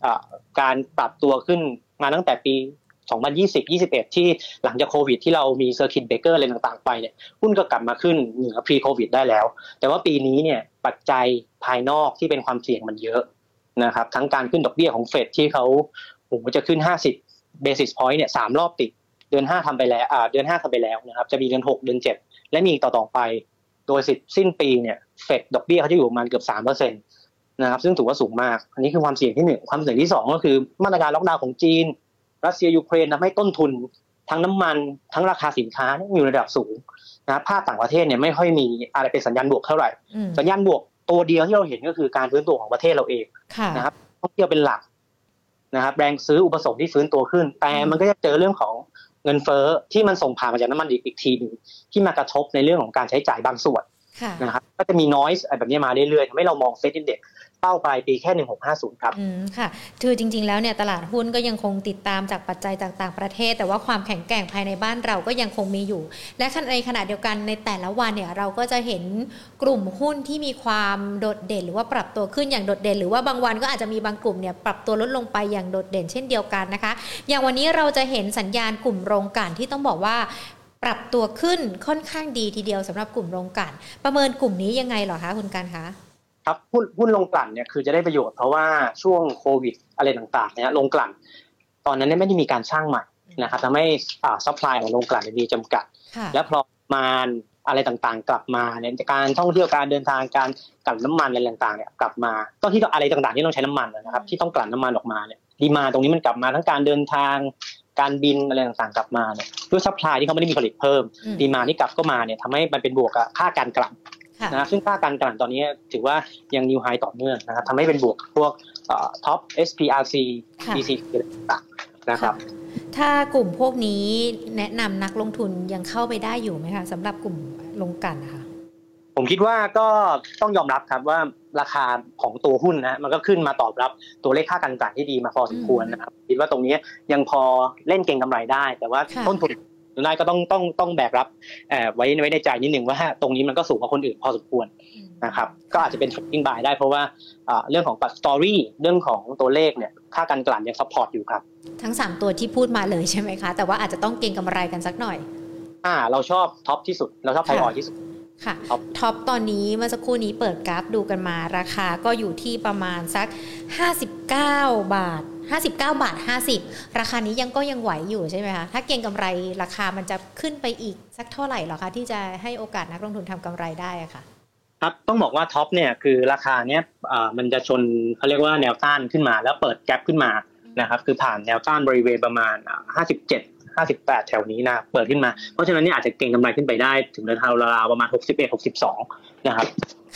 อ่าการปรับตัวขึ้นมาตั้งแต่ปีสองพันยี่สิบ ยี่สิบเอ็ดที่หลังจากโควิดที่เรามีเซอร์กิตเบรกเกอร์อะไรต่างๆไปเนี่ยหุ้นก็กลับมาขึ้นเหนือ pre covid ได้แล้วแต่ว่าปีนี้เนี่ยปัจจัยภายนอกที่เป็นความเสี่ยงมันเยอะนะครับทั้งการขึ้นดอกเบี้ยของเฟดที่เขาโอ้โหจะขึ้นห้าสิบ basis point เนี่ยสามรอบติดเดือนห้าทำไปแล้วเดือนห้าทำไปแล้วนะครับจะมีเดือนหกเดือนเจ็ดและมีต่อๆไปโดยสิ้นปีเนี่ยเฟดดอกเบี้ยเขาจะอยู่ประมาณเกือบ สามเปอร์เซ็นต์ นะครับซึ่งถือว่าสูงมากอันนี้คือความเสี่ยงที่หนึ่งความเสี่ยงที่สองก็คือมาตรการล็อกดาวน์ของจีนรัสเซียยูเครนทำให้ต้นทุนทั้งน้ำมันทั้งราคาสินค้าอยู่ในระดับสูงนะภาคต่างประเทศเนี่ยไม่ค่อยมีอะไรเป็นสัญญาณบวกเท่าไหร่สัญญาณบวกตัวเดียวที่เราเห็นก็คือการฟื้นตัวของประเทศเราเองนะครับท่องเที่ยวเป็นหลักนะครับแรงซื้ออุปสงค์ที่ฟื้นตัวขึ้นแต่มันก็จะเจอเรื่องของเงินเฟ้อที่มันส่งผ่านมาจากน้ำมันอีกทีนึงที่มากระทบในเรื่องของการใช้จ่ายบางส่วนนะครับก็จะมี noise อะไรแบบนี้มาเรื่อยๆทำให้เรามองเซ็ตอินเด็กซ์เป้าปลายปีแค่หนึ่งพันหกร้อยห้าสิบครับอืมค่ะคือจริงๆแล้วเนี่ยตลาดหุ้นก็ยังคงติดตามจากปัจจัยต่างๆประเทศแต่ว่าความแข็งแกร่งภายในบ้านเราก็ยังคงมีอยู่และในขณะเดียวกันในแต่ละวันเนี่ยเราก็จะเห็นกลุ่มหุ้นที่มีความโดดเด่นหรือว่าปรับตัวขึ้นอย่างโดดเด่นหรือว่าบางวันก็อาจจะมีบางกลุ่มเนี่ยปรับตัวลดลงไปอย่างโดดเด่นเช่นเดียวกันนะคะอย่างวันนี้เราจะเห็นสัญญาณกลุ่มโรงกลั่นที่ต้องบอกว่าปรับตัวขึ้นค่อนข้างดีทีเดียวสำหรับกลุ่มโรงกลั่นประเมินกลุ่มนี้ยังไงเหรอคะคุณการคะครับหุ้นหุ้นโรงกลั่นเนี่ยคือจะได้ประโยชน์เพราะว่าช่วงโควิดอะไรต่างๆเนี่ยโรงกลั่นตอนนั้นเนี่ยไม่ได้มีการสร้างใหม่นะครับทำให้อ่าซัพพลายของโรงกลั่นมีจำกัดและพอมาอะไรต่างๆกลับมาเนี่ยการท่องเที่ยวการเดินทางการกลั่นน้ำมันอะไรต่างๆเนี่ยกลับมาต้องที่ต้องอะไรต่างๆที่ต้องใช้น้ำมันนะครับที่ต้องกลั่นน้ำมันออกมาเนี่ยดีมาตรงนี้มันกลับมาทั้งการเดินทางการบินอะไรต่างๆกลับมาเนี่ยด้วยซัพพลายที่เขาไม่ได้มีผลิตเพิ่มดีมาที่กลับก็มาเนี่ยทำให้มันเป็นบวกกับค่าการกลั่นนะซึ่งค่าการกลั่นตอนนี้ถือว่ายังนิวไฮต่อเนื่องนะครับทำให้เป็นบวกพวกท็อป เอส พี อาร์ ซี ดี ซี ต่างๆนะครับถ้ากลุ่มพวกนี้แนะนำนักลงทุนยังเข้าไปได้อยู่ไหมคะสำหรับกลุ่มลงกลั่นนะคะผมคิดว่าก็ต้องยอมรับครับว่าราคาของตัวหุ้นนะมันก็ขึ้นมาตอบรับตัวเลขค่าการกลั่นที่ดีมาพอสมควรนะครับคิดว่าตรงนี้ยังพอเล่นเก็งกำไรได้แต่ว่าต้นทุนนายก็ต้องต้องต้องแบกรับไว้ไว้ในใจนิดนึงว่าตรงนี้มันก็สูงกว่าคนอื่นพอสมควรนะครับก็อาจจะเป็น trading buy ได้เพราะว่าเรื่องของปัจจัย story เรื่องของตัวเลขเนี่ยค่าการกลั่นยัง support อยู่ครับทั้งสามตัวที่พูดมาเลยใช่ไหมคะแต่ว่าอาจจะต้องเก็งกำไรกันสักหน่อยอ่าเราชอบท็อปที่สุดเราชอบไพออที่สุดค่ะท็อปตอนนี้เมื่อสักครู่นี้เปิดกราฟดูกันมาราคาก็อยู่ที่ประมาณสักห้าสิบเก้าบาทห้าสิบเก้าบาทห้าสิบราคานี้ยังก็ยังไหวอยู่ใช่ไหมคะถ้าเก็งกำไรราคามันจะขึ้นไปอีกสักเท่าไหร่หรอคะที่จะให้โอกาสนักลงทุนทำกำไรได้อะค่ะครับต้องบอกว่าท็อปเนี่ยคือราคาเนี้ยมันจะชนเขาเรียกว่าแนวต้านขึ้นมาแล้วเปิดแก็ปขึ้นมานะครับคือผ่านแนวต้านบริเวณประมาณห้าสิบเจ็ด ห้าสิบแปดแถวนี้นะเปิดขึ้นมาเพราะฉะนั้นเนี่ยอาจจะเก็งกำไรขึ้นไปได้ถึงระดับราวๆประมาณหกสิบเอ็ด หกสิบสองนะครับ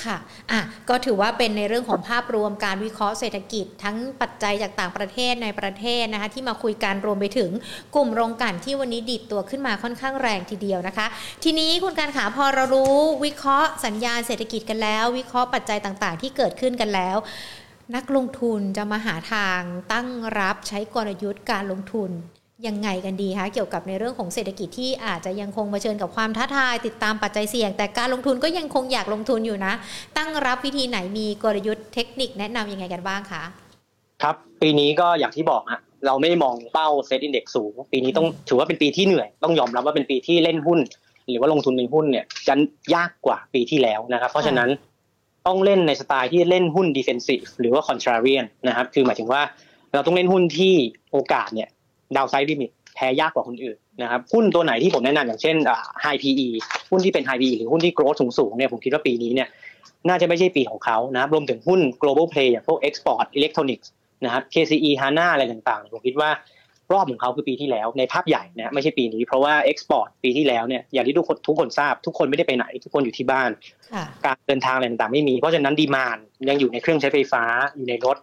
ค่ะอ่ะก็ถือว่าเป็นในเรื่องของภาพรวมการวิเคราะห์เศรษฐกิจทั้งปัจจัยจากต่างประเทศในประเทศนะคะที่มาคุยกันรวมไปถึงกลุ่มโรงกลั่นที่วันนี้ดิดตัวขึ้นมาค่อนข้างแรงทีเดียวนะคะทีนี้คุณการขาพอเรารู้วิเคราะห์สัญญาณเศรษฐกิจกันแล้ววิเคราะห์ปัจจัยต่างๆที่เกิดขึ้นกันแล้ว นักลงทุนจะมาหาทางตั้งรับใช้กลยุทธ์การลงทุนยังไงกันดีคะเกี่ยวกับในเรื่องของเศรษฐกิจที่อาจจะยังคงเผชิญกับความท้าทายติดตามปัจจัยเสี่ยงแต่การลงทุนก็ยังคงอยากลงทุนอยู่นะตั้งรับวิธีไหนมีกลยุทธ์เทคนิคแนะนำยังไงกันบ้างคะครับปีนี้ก็อย่างที่บอกฮะเราไม่มองเป้าเซ็ตอินเด็กซ์สูงปีนี้ต้องถือว่าเป็นปีที่เหนื่อยต้องยอมรับว่าเป็นปีที่เล่นหุ้นหรือว่าลงทุนในหุ้นเนี่ยจะยากกว่าปีที่แล้วนะครับเพราะฉะนั้นต้องเล่นในสไตล์ที่เล่นหุ้นดิเฟนซีฟหรือว่าคอนทราเรียนนะครับคือหมายถึงว่าเราต้องเล่นหุ้นที่โอกาสเนี่ยดาวไซด์ลิมิตแพ้ยากกว่าคนอื่นนะครับหุ้นตัวไหนที่ผมแนะนำอย่างเช่นอ่า high พี อี หุ้นที่เป็น high พี อี หรือหุ้นที่ growth สูงๆเนี่ยผมคิดว่าปีนี้เนี่ยน่าจะไม่ใช่ปีของเขานะครับรวมถึงหุ้น global play อย่างพวก export electronics นะครับ เค ซี อี Hana อะไรต่างๆผมคิดว่ารอบของเขาคือปีที่แล้วในภาพใหญ่นะไม่ใช่ปีนี้เพราะว่า export ปีที่แล้วเนี่ยอย่างที่ทุกคนทุกคนทราบทุกคนไม่ได้ไปไหนทุกคนอยู่ที่บ้านการเดินทางอะไรต่างๆไม่มีเพราะฉะนั้น demand ยังอยู่ในเครื่องใช้ไฟฟ้าอยู่ในรถ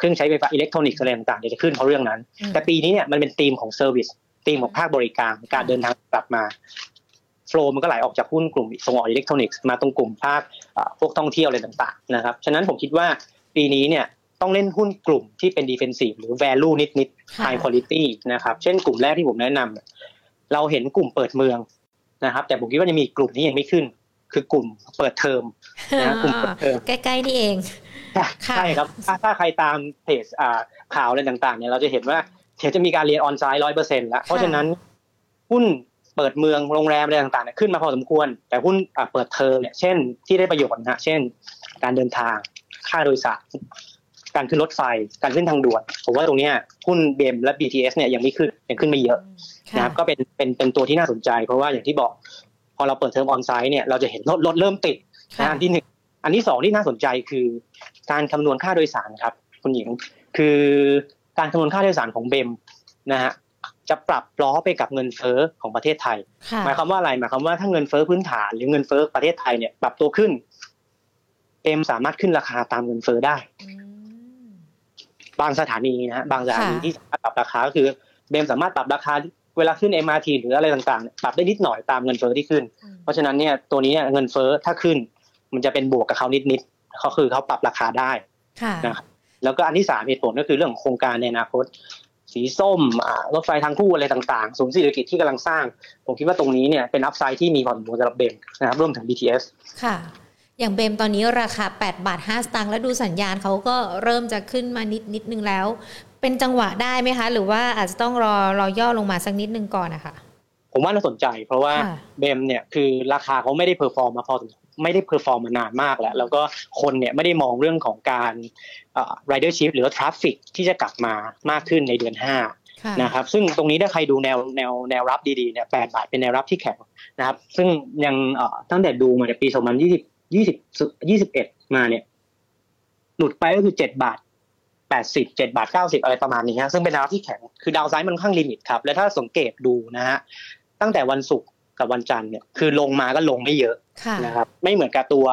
เครื่องใช้ไฟฟ้าอิเล็กทรอนิกส์อะไรต่างๆจะขึ้นเพราะเรื่องนั้นแต่ปีนี้เนี่ยมันเป็นธีมของเซอร์วิสธีมของภาคบริการการเดินทางกลับมาโฟลว์มันก็ไหลออกจากหุ้นกลุ่มส่งออกอิเล็กทรอนิกส์มาตรงกลุ่มภาคพวกท่องเที่ยวอะไรต่างๆนะครับฉะนั้นผมคิดว่าปีนี้เนี่ยต้องเล่นหุ้นกลุ่มที่เป็น defensive หรือ value นิดๆ high quality นะครับเช่นกลุ่มแรกที่ผมแนะนำเราเห็นกลุ่มเปิดเมืองนะครับแต่ผมคิดว่าจะมีกลุ่มนี้ยังไม่ขึ้นคือกลุ่มเปิดเทอมนะกลุ่มเปิดเทอมใกล้ๆนี่เองใช่ครับถ้าใครตามเพจข่าวอะไรต่างๆเนี่ยเราจะเห็นว่าเดี๋ยวจะมีการเรียนออนไลน์ หนึ่งร้อยเปอร์เซ็นต์ แล้วเพราะฉะนั้นหุ้นเปิดเมืองโรงแรมอะไรต่างๆเนี่ยขึ้นมาพอสมควรแต่หุ้นเปิดเทอมเนี่ยเช่นที่ได้ประโยชน์นะเช่นการเดินทางค่าโดยสารการขึ้นรถไฟการขึ้นทางด่วนผมว่าตรงนี้หุ้น บี เอ็ม และ บี ที เอส เนี่ยยังไม่ขึ้นยังขึ้นไม่เยอะนะครับก็เป็นเป็นเป็นตัวที่น่าสนใจเพราะว่าอย่างที่บอกพอเราเปิดเทอมออนไซต์เนี่ยเราจะเห็นรถรถเริ่มติดอันที่หนึ่งอันที่สองที่น่าสนใจคือการคำนวณค่าโดยสารครับคุณหญิงคือการคำนวณค่าโดยสารของเบมนะฮะจะปรับล้อไปกับเงินเฟ้อของประเทศไทยหมายความว่าอะไรหมายความว่าถ้าเงินเฟ้อพื้นฐานหรือเงินเฟ้อประเทศไทยเนี่ยปรับตัวขึ้นเบมสามารถขึ้นราคาตามเงินเฟ้อได้บางสถานีนะฮะบางสถานีที่ปรับราคาก็คือเบมสามารถปรับราคาเวลาขึ้น เอ็ม อาร์ ที หรืออะไรต่างๆปรับได้นิดหน่อยตามเงินเฟ้อที่ขึ้นเพราะฉะนั้นเนี่ยตัวนี้เนี่ยเงินเฟ้อถ้าขึ้นมันจะเป็นบวกกับเขานิดๆเขาคือเขาปรับราคาได้นะครับแล้วก็อันที่สามเหตุผลก็คือเรื่องของโครงการในอนาคตสีส้มรถไฟทางคู่อะไรต่างๆศูนย์เศรษฐกิจที่กำลังสร้างผมคิดว่าตรงนี้เนี่ยเป็นอัพไซด์ที่มีผลบวกสำหรับเบมนะครับรวมถึง บี ที เอส ค่ะอย่างเบมตอนนี้ราคาแปดบาทห้าสตางค์แล้วดูสัญญาณเขาก็เริ่มจะขึ้นมานิดนิดนึงแล้วเป็นจังหวะได้ไหมคะหรือว่าอาจจะต้องรอรอย่อลงมาสักนิดนึงก่อนนะคะผมว่าน่าสนใจเพราะว่าเบมเนี่ยคือราคาเขาไม่ได้เพอร์ฟอร์มมาพอไม่ได้เพอร์ฟอร์มมานานมากแล้วแล้วก็คนเนี่ยไม่ได้มองเรื่องของการเอ่อ ridership หรือ traffic ที่จะกลับมามากขึ้นในเดือนห้านะครับซึ่งตรงนี้ถ้าใครดูแนวแนวแนวรับดีๆเนี่ยแปดบาทเป็นแนวรับที่แข็งนะครับซึ่งยังเอ่อตั้งแต่ดูมาในปีสองพันยี่สิบ ยี่สิบ ยี่สิบเอ็ดมาเนี่ยหลุดไปก็คือเจ็ดบาทแปดสิบ เจ็ดบาทเก้าสิบอะไรประมาณนี้ฮะซึ่งเป็นแนวรับที่แข็งคือดาวไซด์มันค่อนข้างลิมิตครับและถ้าสังเกตดูนะฮะตั้งแต่วันศุกร์กับวันจันทร์เนี่ยคือลงมาก็ลงไม่เยอะนะครับไม่เหมือนกับตัว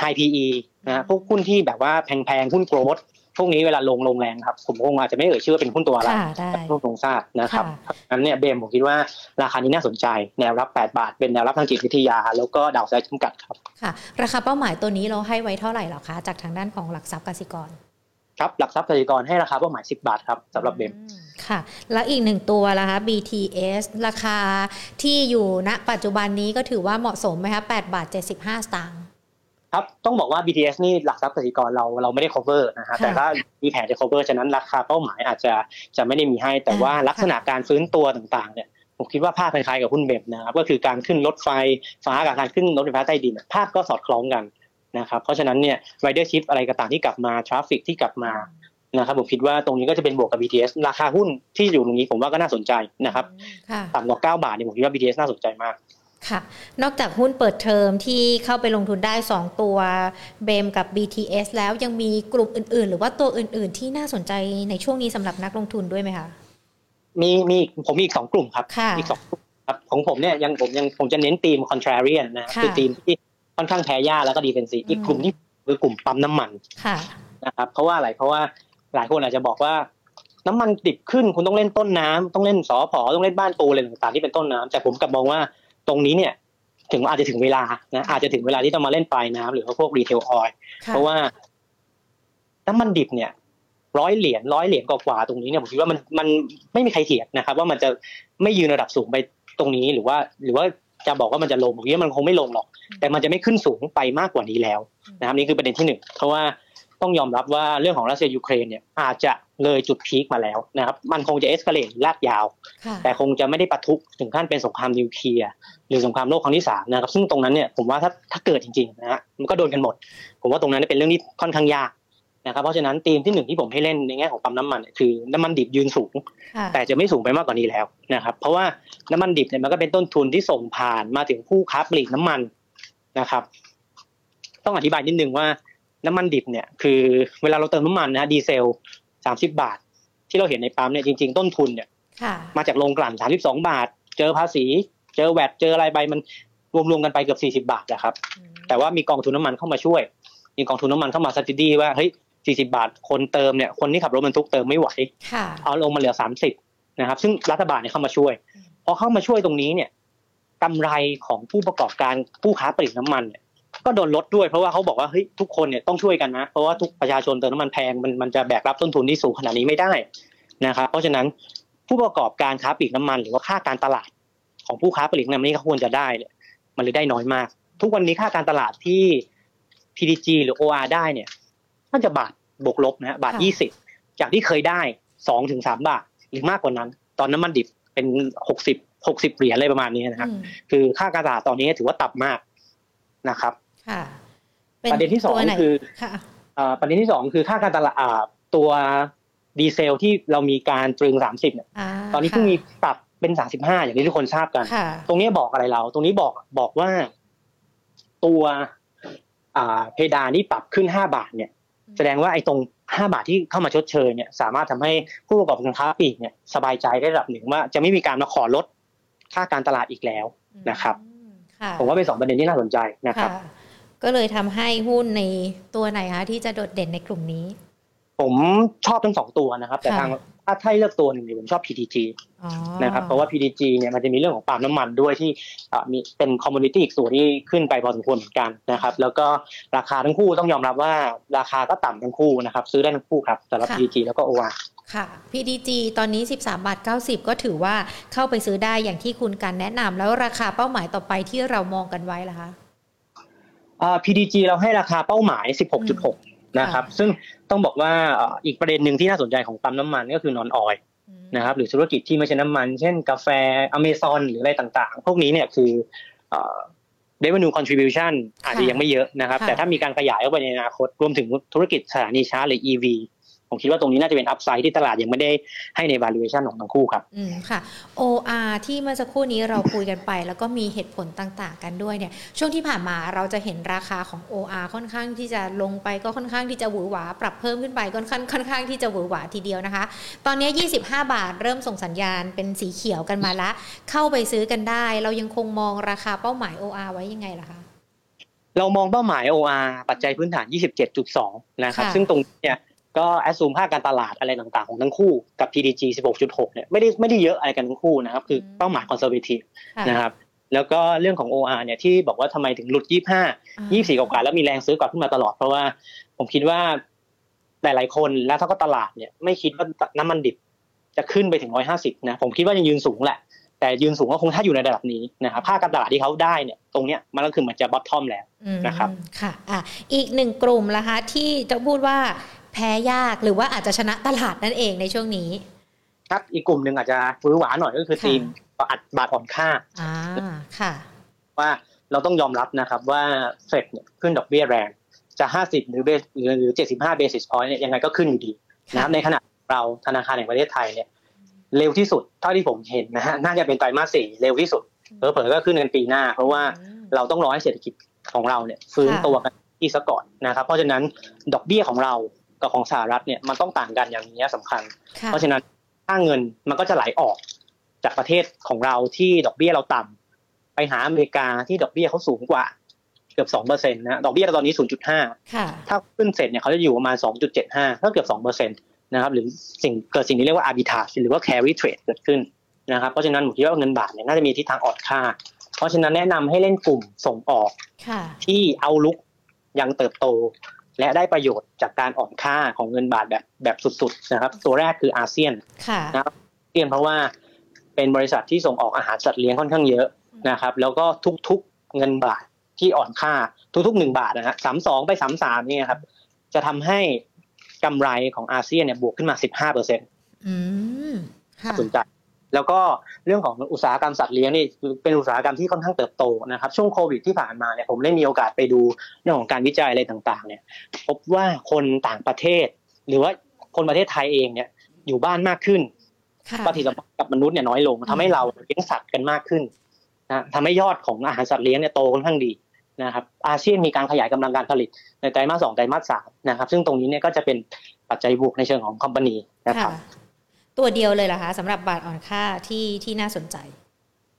high พี อี นะพวกหุ้นที่แบบว่าแพงๆหุ้นโกรทพวกนี้เวลาลงลงแรงครับผมคงอาจจะไม่เอ่ยชื่อว่าเป็นหุ้นตัวอะไรพวกลงทราบนะครับนั้นเนี่ยเบมผมคิดว่าราคานี้น่าสนใจแนวรับแปดบาทเป็นแนวรับทางจิตวิทยาแล้วก็ดาวไซด์จำกัดครับค่ะราคาเป้าหมายตัวนี้เราให้ไว้เท่าไหร่หรอคะจากทางด้านของหลักทรัพย์กสิกรครับหลักทรัพย์กสิกรให้ราคาเป้าหมายสิบบาทครับสำหรับเบมค่ะแล้วอีกหนึ่งตัวนะคะ บี ที เอส ราคาที่อยู่ณปัจจุบันนี้ก็ถือว่าเหมาะสมไหมคะแปดบาทเจ็ดสิบห้าสตางค์ครับต้องบอกว่า บี ที เอส นี่หลักทรัพย์กสิกรเราเราไม่ได้ cover นะฮะแต่ถ้ามีแผนจะ cover ฉะนั้นราคาเป้าหมายอาจจะจะไม่ได้มีให้แต่ว่าลักษณะการฟื้นตัวต่างๆเนี่ยผมคิดว่าภาพคล้ายๆกับหุ้นเบมนะครับก็คือการขึ้นรถไฟฟ้ากับการขึ้นรถไฟฟ้าใต้ดินภาพก็สอดคล้องกันนะครับเพราะฉะนั้นเนี่ย ridership อะไรก็ตามที่กลับมา traffic ที่กลับมานะครับผมคิดว่าตรงนี้ก็จะเป็นบวกกับ บี ที เอส ราคาหุ้นที่อยู่ตรงนี้ผมว่าก็น่าสนใจนะครับต่ำกว่าเก้าบาทเนี่ยผมคิดว่า บี ที เอส น่าสนใจมากค่ะนอกจากหุ้นเปิดเทอมที่เข้าไปลงทุนได้สองตัวเบมกับ บี ที เอส แล้วยังมีกลุ่มอื่นๆหรือว่าตัวอื่นๆที่น่าสนใจในช่วงนี้สำหรับนักลงทุนด้วยไหมคะมีมีผมมีอีกสองกลุ่มครับอีกสองกลุ่มครับของผมเนี่ยยังผมยังผมจะเน้นธีม contrarian นะคือธีมที่ค่อนข้างแพ้ย่าแล้วก็ defensive อีกกลุ่มนี้คือกลุ่มปั๊มน้ำมันนะครับเพราะว่าอะไรเพราะว่าหลายคนอาจจะบอกว่าน้ำมันดิบขึ้นคุณต้องเล่นต้นน้ำต้องเล่นสผ.ต้องเล่นบ้านปูอะไรต่างๆที่เป็นต้นน้ำแต่ผมกลับมองว่าตรงนี้เนี่ยถึงอาจจะถึงเวลานะอาจจะถึงเวลาที่ต้องมาเล่นปลายน้ำหรือว่าพวกรีเทลออยล์เพราะว่า น้ำมันดิบเนี่ยร้อยเหรียญร้อยเหรียญกว่าๆตรงนี้เนี่ยผมคิดว่ามันมันไม่มีใครเถียงนะครับว่ามันจะไม่ยืนระดับสูงไปตรงนี้หรือว่าหรือว่าจะบอกว่ามันจะลงผมคิดว่ามันคงไม่ลงหรอกแต่มันจะไม่ขึ้นสูงไปมากกว่านี้แล้วนะครับนี่คือประเด็นที่หนึ่งเพราะว่าต้องยอมรับว่าเรื่องของรัสเซียยูเครนเนี่ยอาจจะเลยจุดพีคมาแล้วนะครับมันคงจะเอ็กซ์คาเลตลากยาวแต่คงจะไม่ได้ปะทุถึงขั้นเป็นสงครามนิวเคลียร์หรือสงครามโลกครั้งที่สามนะครับซึ่งตรงนั้นเนี่ยผมว่าถ้าถ้าเกิดจริงๆนะฮะมันก็โดนกันหมดผมว่าตรงนั้นเป็นเรื่องที่ค่อนข้างยากนะครับเพราะฉะนั้นธีมที่หนึ่งที่ผมให้เล่นในแง่ของปั๊มน้ำมันคือน้ำมันดิบยืนสูงแต่จะไม่สูงไปมากกว่านี้แล้วนะครับเพราะว่าน้ำมันดิบเนี่ยมันก็เป็นต้นทุนที่ส่งผ่านมาถึงผู้ค้าปลีกน้ำมันนะครับต้องอธิบายนิดนึงว่าน้ำมันดิบเนี่ยคือเวลาเราเติมน้ำมันนะดีเซลสามสิบบาทที่เราเห็นในปั๊มเนี่ยจริงๆต้นทุนเนี่ยมาจากโรงกลั่นสามสิบสองบาทเจอภาษีเจอแวตเจออะไรไปมันรวมๆกันไปเกือบสี่สิบบาทนะครับแต่ว่ามีกองทุนน้ำมันเข้ามาช่วยมีกองทุนน้ำมันเข้ามาซับซิดี้ว่าเฮ้ยสี่สิบบาทคนเติมเนี่ยคนที่ขับรถบรรทุกเติมไม่ไหวเอาลงมาเหลือสามสิบนะครับซึ่งรัฐบาลเนี่ยเข้ามาช่วยพอเข้ามาช่วยตรงนี้เนี่ยกำไรของผู้ประกอบการผู้ค้าปลีกน้ำมันก็โดนลดด้วยเพราะว่าเขาบอกว่าเฮ้ยทุกคนเนี่ยต้องช่วยกันนะเพราะว่าทุกประชาชนเติมน้ำมันแพงมันมันจะแบกรับต้นทุนที่สูงขนาดนี้ไม่ได้นะครับเพราะฉะนั้นผู้ประกอบการค้าปลีกน้ำมันหรือว่าค่าการตลาดของผู้ค้าปลีกน้ำมันนี่เขาควรจะได้เนี่ยมันเลยได้น้อยมากทุกวันนี้ค่าการตลาดที่ พี ดี จี หรือ โอ อาร์ ได้เนี่ยน่าจะบาทบวกลบนะฮะบาทยี่สิบจากที่เคยได้ สองถึงสาม บาทหรือมากกว่านั้นตอนน้ำมันดิบเป็นหกสิบ หกสิบเหรียญอะไรประมาณนี้นะครับคือค่าการตลาดตอนนี้ถือว่าต่ำมากนะครับประเด็นที่สองคือประเด็นที่สองคือค่าการตลาดตัวดีเซลที่เรามีการตรึงสามสิบเนี่ยตอนนี้เพิ่งมีปรับเป็นสามสิบห้าอย่างที่ทุกคนทราบกันตรงนี้บอกอะไรเราตรงนี้บอกบอกว่าตัวเพดานที่ปรับขึ้นห้าบาทเนี่ยแสดงว่าไอ้ตรงห้าบาทที่เข้ามาชดเชยเนี่ยสามารถทำให้ผู้ประกอบการค้าปลีกเนี่ยสบายใจได้ระดับหนึ่งว่าจะไม่มีการมาขอลดค่าการตลาดอีกแล้วนะครับผมว่าเป็นสองประเด็นที่น่าสนใจนะครับก็เลยทำให้หุ้นในตัวไหนคะที่จะโดดเด่นในกลุ่มนี้ผมชอบทั้งสองตัวนะครับแต่ทางถ้าให้เลือกตัวหนึ่งเนี่ยผมชอบ พี ดี จี นะครับเพราะว่า พี ดี จี เนี่ยมันจะมีเรื่องของปั๊มน้ำมันด้วยที่มีเป็นคอมมูนิตี้อีกส่วนที่ขึ้นไปพอสมควรเหมือนกันนะครับแล้วก็ราคาทั้งคู่ต้องยอมรับว่าราคาก็ต่ำทั้งคู่นะครับซื้อได้ทั้งคู่ครับสำหรับ พี ดี จี แล้วก็ โอ อาร์ ค่ะ พี ดี จี ตอนนี้ สิบสามจุดเก้าศูนย์ ก็ถือว่าเข้าไปซื้อได้อย่างที่คุณกันแนะนำแล้วราคาเป้าหมายต่อไปที่เรามองกันไว้ล่ะคะอ่า พี ดี จี เราให้ราคาเป้าหมาย สิบหกจุดหก นะครับซึ่งต้องบอกว่าอีกประเด็นหนึ่งที่น่าสนใจของปั๊มน้ำมันก็คือนอนออยล์นะครับหรือธุรกิจที่ไม่ใช่น้ำมันเช่นกาแฟ Amazon หรืออะไรต่างๆพวกนี้เนี่ยคือเอ่อ revenue contribution อาจจะยังไม่เยอะนะครับแต่ถ้ามีการขยายออกไปในอนาคตรวมถึงธุรกิจสถานีชาร์จหรือ อี วี ผมคิดว่าตรงนี้น่าจะเป็นอัพไซด์ที่ตลาดยังไม่ได้ให้ใน valuation ของทั้งคู่ครับอืมค่ะ โอ อาร์ ที่เมื่อสักครู่นี้เราคุยกันไปแล้วก็มีเหตุผลต่างๆกันด้วยเนี่ยช่วงที่ผ่านมาเราจะเห็นราคาของ โอ อาร์ ค่อนข้างที่จะลงไปก็ค่อนข้างที่จะหวือหวาปรับเพิ่มขึ้นไปก็ค่อนค่อนข้างที่จะหวือหวาทีเดียวนะคะตอนนี้ยี่สิบห้าบาทเริ่มส่งสัญญาณเป็นสีเขียวกันมาละเข้าไปซื้อกันได้เรายังคงมองราคาเป้าหมาย โอ อาร์ ไว้ยังไงล่ะคะเรามองเป้าหมาย โอ อาร์ ปัจจัยพื้นฐาน ยี่สิบเจ็ดจุดสอง นะครับซึ่งตรงเนี่ยก็แอสซูมค่าการตลาดอะไรต่างๆของทั้งคู่กับ พี ดี จี สิบหกจุดหก เนี่ยไม่ได้ไม่ได้เยอะอะไรกันทั้งคู่นะครับคือเป้าหมายคอนเซอร์เวทีฟนะครับแล้วก็เรื่องของ โอ อาร์ เนี่ยที่บอกว่าทำไมถึงหลุดยี่สิบห้า ยี่สิบสี่กว่าแล้วมีแรงซื้อกลับขึ้นมาตลอดเพราะว่าผมคิดว่าหลายๆคนแล้วถ้าก็ตลาดเนี่ยไม่คิดว่าน้ำมันดิบจะขึ้นไปถึงหนึ่งร้อยห้าสิบนะผมคิดว่ายังยืนสูงแหละแต่ยืนสูงก็คงถ้าอยู่ในระดับนี้นะครับค่าการตลาดที่เขาได้เนี่ยตรงเนี้ยมันก็คือมันจะบอททอมแล้วนะครับค่ะอ่ะอีกหนึ่งกลุ่มละคะที่จะพูดว่าแพ้ยากหรือว่าอาจจะชนะตลาดนั่นเองในช่วงนี้ครับอีกกลุ่มหนึ่งอาจจะฟื้นหวาหน่อยก็คือทีมอัดบาทอ่อนค่าอ่าค่ะว่าเราต้องยอมรับนะครับว่าเฟดเนี่ยขึ้นดอกเบี้ยแรงจะห้าสิบหรือหรือเจ็ดสิบห้าเบสิสพอยต์เนี่ยยังไงก็ขึ้นอยู่ดีนะครับในขณะเราธนาคารแห่งประเทศไทยเนี่ยเร็วที่สุดเท่าที่ผมเห็นนะฮะน่าจะเป็นไตรมาสสี่เร็วที่สุดเผลอๆก็ขึ้นกันปีหน้าเพราะว่าเราต้องรอให้เศรษฐกิจของเราเนี่ยฟื้นตัวกันอีกสักก่อนนะครับเพราะฉะนั้นดอกเบี้ยของเรากับของสหรัฐเนี่ยมันต้องต่างกันอย่างนี้สำคัญเพราะฉะนั้นค่าเงินมันก็จะไหลออกจากประเทศของเราที่ดอกเบี้ยเราต่ำไปหาอเมริกาที่ดอกเบี้ยเขาสูงกว่าเกือบ สองเปอร์เซ็นต์ นะดอกเบี้ยตอนนี้ ศูนย์จุดห้า ค่ะถ้าขึ้นเสร็จเนี่ยเขาจะอยู่ประมาณ สองจุดเจ็ดห้า ก็เกือบ สองเปอร์เซ็นต์ นะครับหรือสิ่งเกิดสิ่งนี้เรียกว่า arbitrage หรือว่า carry trade เกิดขึ้นนะครับเพราะฉะนั้นผมคิดว่าเงินบาทเนี่ยน่าจะมีทิศทางอ่อนค่าเพราะฉะนั้นแนะนำให้เล่นกลุ่มส่งออกที่เอาลุกยังเติบโต และได้ประโยชน์จากการอ่อนค่าของเงินบาทแบบแบบสุดๆนะครับตัวแรกคืออาเซียนนะครับอาเซียนเพราะว่าเป็นบริษัทที่ส่งออกอาหารสัตว์เลี้ยงค่อนข้างเยอะนะครับแล้วก็ทุกๆเงินบาทที่อ่อนค่าทุกๆหนึ่งบาทนะฮะสามสองไปสามสามเนี่ยครับจะทำให้กำไรของอาเซียนเนี่ยบวกขึ้นมา สิบห้าเปอร์เซ็นต์ อืมค่ะสนใจแล้วก็เรื่องของอุตสาหกรรมสัตว์เลี้ยงนี่เป็นอุตสาหกรรมที่ค่อนข้างเติบโตนะครับช่วงโควิดที่ผ่านมาเนี่ยผมได้มีโอกาสไปดูเรื่องของการวิจัยอะไรต่างๆเนี่ยพบว่าคนต่างประเทศหรือว่าคนประเทศไทยเองเนี่ยอยู่บ้านมากขึ้นปฏิสัมพันธ์กับมนุษย์เนี่ยน้อยลงทำให้เราเลี้ยงสัตว์กันมากขึ้นนะทำให้ยอดของอาหารสัตว์เลี้ยงเนี่ยโตค่อนข้างดีนะครับอาเซียนมีการขยายกำลังการผลิตในไตรมาสสองไตรมาสสามนะครับซึ่งตรงนี้เนี่ยก็จะเป็นปัจจัยบวกในเชิงของคอมพานีนะครับตัวเดียวเลยเหรอคะสำหรับบาทอ่อนค่าที่ที่น่าสนใจ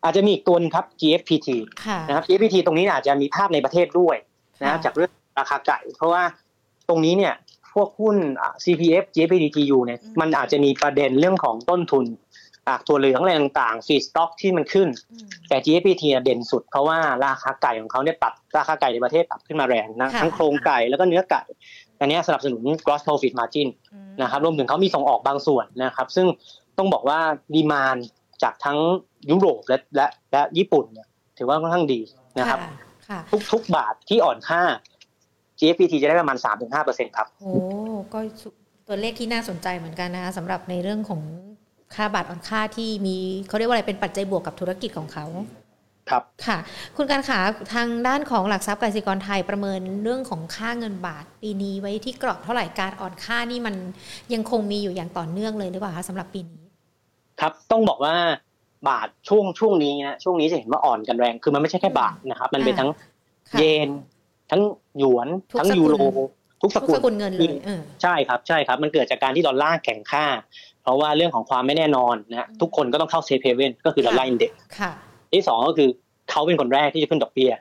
อาจจะมีอีกตัวนึงครับ จี เอฟ พี ที นะครับ จี เอฟ พี ที ตรงนี้อาจจะมีภาพในประเทศด้วยนะจากเรื่องราคาไก่เพราะว่าตรงนี้เนี่ยพวกหุ้น ซี พี เอฟ จี เอฟ พี ที ยู เนี่ยมันอาจจะมีประเด็นเรื่องของต้นทุนอ่ะตัวเหลืองอะไรต่างๆฟีดสต็อกที่มันขึ้นแต่ จี เอฟ พี ที เด่นสุดเพราะว่าราคาไก่ของเขาเนี่ยปรับราคาไก่ในประเทศปรับขึ้นมาแรงนะทั้งโครงไก่แล้วก็เนื้อไก่อันนี้สนับสนุน gross profit margin นะครับรวมถึงเขามีส่งออกบางส่วนนะครับซึ่งต้องบอกว่าดีมานด์จากทั้งยุโรปและและและญี่ปุ่นเนี่ยถือว่าค่อนข้างดีนะครับทุกๆบาทที่อ่อนค่า จี เอฟ พี ที จะได้ประมาณ สามถึงห้าเปอร์เซ็นต์ ครับโอ้ก็ตัวเลขที่น่าสนใจเหมือนกันนะคะสำหรับในเรื่องของค่าบาทอ่อนค่าที่มีเขาเรียกว่าอะไรเป็นปัจจัยบวกกับธุรกิจของเขาครับค่ะคุณการขาทางด้านของหลักทรัพย์กสิกรไทยประเมินเรื่องของค่าเงินบาทปีนี้ไว้ที่กรอบเท่าไหร่การอ่อนค่านี่มันยังคงมีอยู่อย่างต่อเนื่องเลยหรือเปล่าคะสำหรับปีนี้ครับต้องบอกว่าบาทช่วงช่วงนี้นะช่วงนี้จะเห็นว่าอ่อนกันแรงคือมันไม่ใช่แค่บาทนะครับมันเป็นทั้งเยนทั้งหยวนทั้งยูโรทุกสกุลเงินเลยใช่ครับใช่ครับมันเกิดจากการที่ดอลลาร์แข็งค่าเพราะว่าเรื่องของความไม่แน่นอนนะทุกคนก็ต้องเข้าเซฟเฮเว่นก็คือดอลลาร์อินเด็กซ์ที่สองก็คือเขาเป็นคนแรกที่จะขึ้นดอกเบี้ย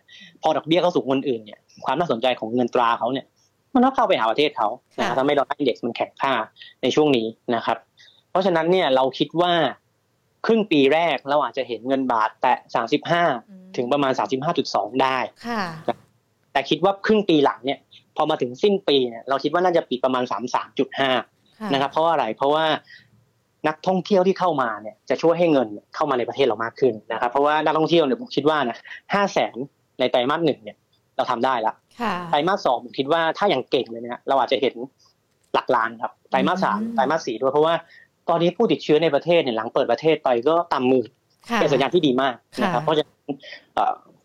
พอดอกเบี้ยเขาสูงคนอื่นเนี่ยความน่าสนใจของเงินตราเขาเนี่ยมันก็เข้าไปหาประเทศเขาทำให้ดอลลาร์อินเด็กซ์มันแข็งค่าในช่วงนี้นะครับเพราะฉะนั้นเนี่ยเราคิดว่าครึ่งปีแรกเราอาจจะเห็นเงินบาทแตะสามสิบห้าถึงประมาณสามสิบห้าจุดสองได้แต่คิดว่าครึ่งปีหลังเนี่ยพอมาถึงสิ้นปีเนี่ยเราคิดว่าน่าจะปิดประมาณสามสามจุดห้านะครับเพราะอะไรเพราะว่านักท่องเที่ยวที่เข้ามาเนี่ยจะช่วยให้เงินเข้ามาในประเทศเรามากขึ้นนะครับเพราะว่านักท่องเที่ยวเนี่ยผมคิดว่านะ ห้าแสน ในไตรมาสหนึ่งเนี่ยเราทำได้ละไตรมาสสองผมคิดว่าถ้าอย่างเก่งเลยเนี่ยเราอาจจะเห็นหลักล้านครับไตรมาสสามไตรมาสสี่ด้วยเพราะว่าตอนนี้ผู้ติดเชื้อในประเทศเนี่ยหลังเปิดประเทศไปก็ต่ำหมื่นเป็นสัญญาณที่ดีมากนะครับเพราะฉะนั้น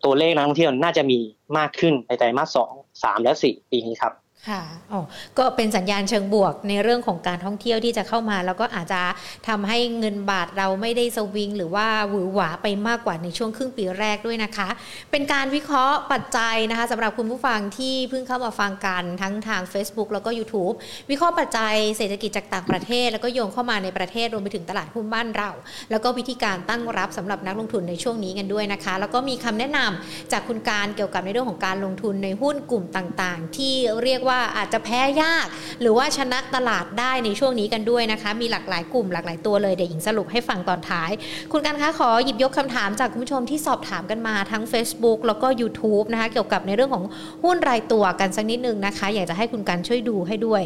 ตัวเลขนักท่องเที่ยวน่าจะมีมากขึ้นในไตรมาสสอง สาม และสี่ปีนี้ครับค่ะอ๋อก็เป็นสัญญาณเชิงบวกในเรื่องของการท่องเที่ยวที่จะเข้ามาแล้วก็อาจจะทำให้เงินบาทเราไม่ได้สวิงหรือว่าหวือหวาไปมากกว่าในช่วงครึ่งปีแรกด้วยนะคะเป็นการวิเคราะห์ปัจจัยนะคะสำหรับคุณผู้ฟังที่เพิ่งเข้ามาฟังกันทั้งทาง Facebook แล้วก็ YouTube วิเคราะห์ปัจจัยเศรษฐกิจจากต่างประเทศแล้วก็โยงเข้ามาในประเทศรวมไปถึงตลาดหุ้นบ้านเราแล้วก็วิธีการตั้งรับสำหรับนักลงทุนในช่วงนี้กันด้วยนะคะแล้วก็มีคำแนะนำจากคุณการเกี่ยวกับในเรื่องของการลงทุนในหุ้นกลุ่มต่างๆที่เรียกว่าอาจจะแพ้ยากหรือว่าชนะตลาดได้ในช่วงนี้กันด้วยนะคะมีหลากหลายกลุ่มหลากหลายตัวเลยเดี๋ยวหญิงสรุปให้ฟังตอนท้ายคุณกันคะขอหยิบยกคำถามจากคุณผู้ชมที่สอบถามกันมาทั้ง Facebook แล้วก็ YouTube นะคะเกี่ยวกับในเรื่องของหุ้นรายตัวกันสักนิดนึงนะคะอยากจะให้คุณกันช่วยดูให้ด้วย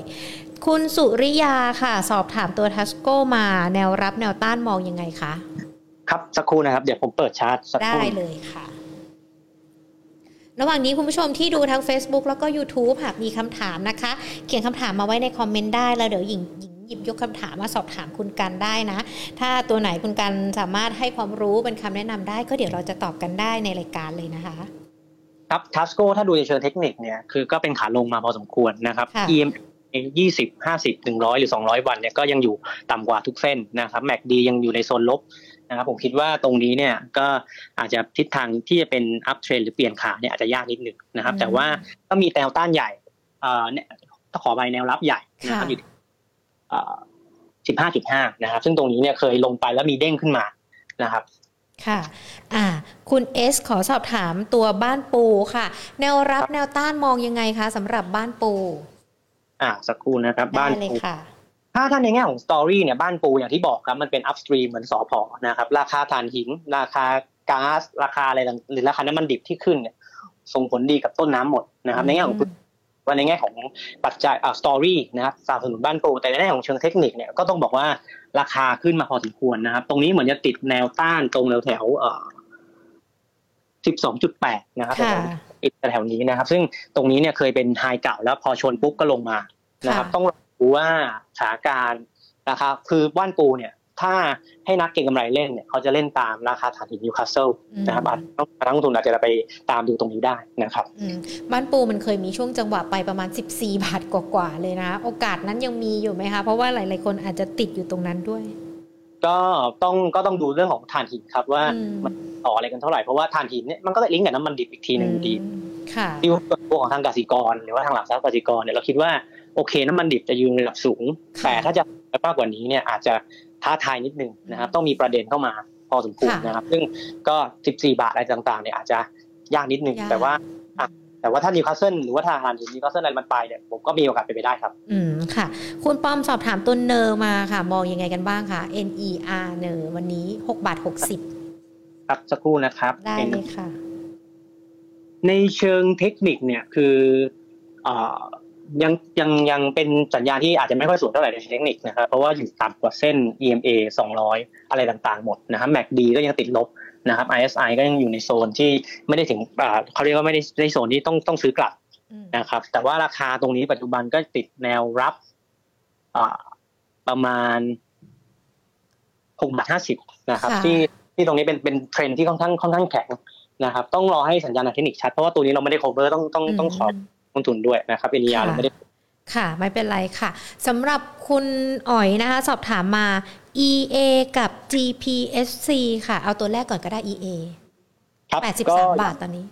คุณสุริยาค่ะสอบถามตัวทัสโก้มาแนวรับแนวต้านมองยังไงคะครับสักครู่นะครับเดี๋ยวผมเปิดชาร์ตสักครู่ได้เลยค่ะระหว่างนี้คุณผู้ชมที่ดูทั้ง Facebook แล้วก็ YouTube หากมีคำถามนะคะเขียนคำถามมาไว้ในคอมเมนต์ได้แล้วเดี๋ยวหญิงหยิบยกคำถามมาสอบถามคุณกันได้นะถ้าตัวไหนคุณกันสามารถให้ความรู้เป็นคำแนะนำได้ก็เดี๋ยวเราจะตอบกันได้ในรายการเลยนะคะครับ Tasco ถ้าดูในเชิงเทคนิคเนี่ยคือก็เป็นขาลงมาพอสมควรนะครับ อี เอ็ม เอ ยี่สิบ ห้าสิบ หนึ่งร้อย หรือ สองร้อย วันเนี่ยก็ยังอยู่ต่ำกว่าทุกเส้นนะครับ แมค ดี ยังอยู่ในโซนลบนะครับผมคิดว่าตรงนี้เนี่ยก็อาจจะทิศทางที่จะเป็น up trend หรือเปลี่ยนขาเนี่ยอาจจะยากนิดหนึ่งนะครับแต่ว่าก็มีแนวต้านใหญ่เอ่อเนี่ยถ้าขอไปแนวรับใหญ่นะครับอยู่เอ่อ สิบห้าจุดห้า นะครับซึ่งตรงนี้เนี่ยเคยลงไปแล้วมีเด้งขึ้นมานะครับค่ะอ่าคุณ S ขอสอบถามตัวบ้านปูค่ะแนวรับแนวต้านมองยังไงคะสำหรับบ้านปูอ่าสักครู่นะครับบ้านปูถ้าท่านในแง่ของสตอรี่เนี่ยบ้านปูอย่างที่บอกครับมันเป็นอัพสตรีมเหมือนสผ.นะครับราคาถ่านหินราคาก๊าซราคาอะไรหรือราคาน้ำมันดิบที่ขึ้นเนี่ยส่งผลดีกับต้นน้ำหมดนะครับในแง่ของ ว่าในแง่ของปัจจัยอ่าสตอรี่นะครับสนับสนุนบ้านปูแต่ในแง่ของเชิงเทคนิคเนี่ยก็ต้องบอกว่าราคาขึ้นมาพอสมควรนะครับตรงนี้เหมือนจะติดแนวต้านตรงแถวเอ่อ สิบสองจุดแปด นะครับติดแถวนี้นะครับซึ่งตรงนี้เนี่ยเคยเป็นไฮเก่าแล้วพอชนปุ๊บก็ลงมานะครับต้องดูว่าสถานการณ์ราคาคือบ้านปูเนี่ยถ้าให้นักเก็งกำไรเล่นเนี่ยเขาจะเล่นตามราคาฐานหินนิวคาสเซิลนะครับอาจนักลงทุนอาจจะไปตามดูตรงนี้ได้นะครับบ้านปูมันเคยมีช่วงจังหวะไปประมาณสิบสี่บาทกว่าๆเลยนะโอกาสนั้นยังมีอยู่ไหมคะเพราะว่าหลายๆคนอาจจะติดอยู่ตรงนั้นด้วยก็ต้องก็ต้องดูเรื่องของฐานหินครับว่ามันต่ออะไรกันเท่าไหร่เพราะว่าฐานหินเนี่ยมันก็จะลิงก์กับน้ำมันดิบอีกทีนึงดีค่ะที่ตัวของทางกสิกรหรือว่าทางหลักทรัพย์กสิกรเนี่ยเราคิดว่าโอเคน้ำมันดิบจะยืนระดับสูงแต่ถ้าจะไปมากกว่านี้เนี่ยอาจจะท้าทายนิดนึงนะครับต้องมีประเด็นเข้ามาพอสมควรนะครับซึ่งก็สิบสี่บาทอะไรต่างๆเนี่ยอาจจะยากนิดนึงแต่ว่าแต่ว่าถ้านิวคาสเซิลหรือว่าทางฐานหินนิวคาสเซิลอะไรมันไปเนี่ยผมก็มีโอกาสไปไปได้ครับอืมค่ะคุณป้อมสอบถามตัวเนอร์มาค่ะมองยังไงกันบ้างคะ เอ็น อี อาร์ เนอร์วันนี้ หกบาทหกสิบ ครับสักครู่นะครับได้เลยค่ะในเชิงเทคนิคเนี่ยคือเอ่อยังยังยังเป็นสัญญาณที่อาจจะไม่ค่อยสวยเท่าไหร่ในเทคนิคนะครับเพราะว่าอยู่ต่ำกว่าเส้น อี เอ็ม เอ สองร้อยอะไรต่างๆหมดนะครับ แมค ดี ก็ยังติดลบนะครับ อาร์ เอส ไอ ก็ยังอยู่ในโซนที่ไม่ได้ถึงเขาเรียกว่าไม่ได้ในโซนที่ต้องต้องซื้อกลับนะครับแต่ว่าราคาตรงนี้ปัจจุบันก็ติดแนวรับประมาณ หกบาทห้าสิบ นะครับที่ที่ตรงนี้เป็นเป็นเทรนด์ที่ค่อนข้างค่อนข้างแข็งนะครับต้องรอให้สัญญาณเทคนิคชัดเพราะว่าตัวนี้เราไม่ได้ cover ต้องต้องต้องขอลงทุนด้วยนะครับเป็นยาเราไม่ได้ค่ะไม่เป็นไรค่ะสำหรับคุณอ๋อยนะคะสอบถามมา อี เอ กับ จี พี เอส ซี ค่ะเอาตัวแรกก่อนก็ได้ อี เอ ครับแปดสิบสามบาทตอนนี้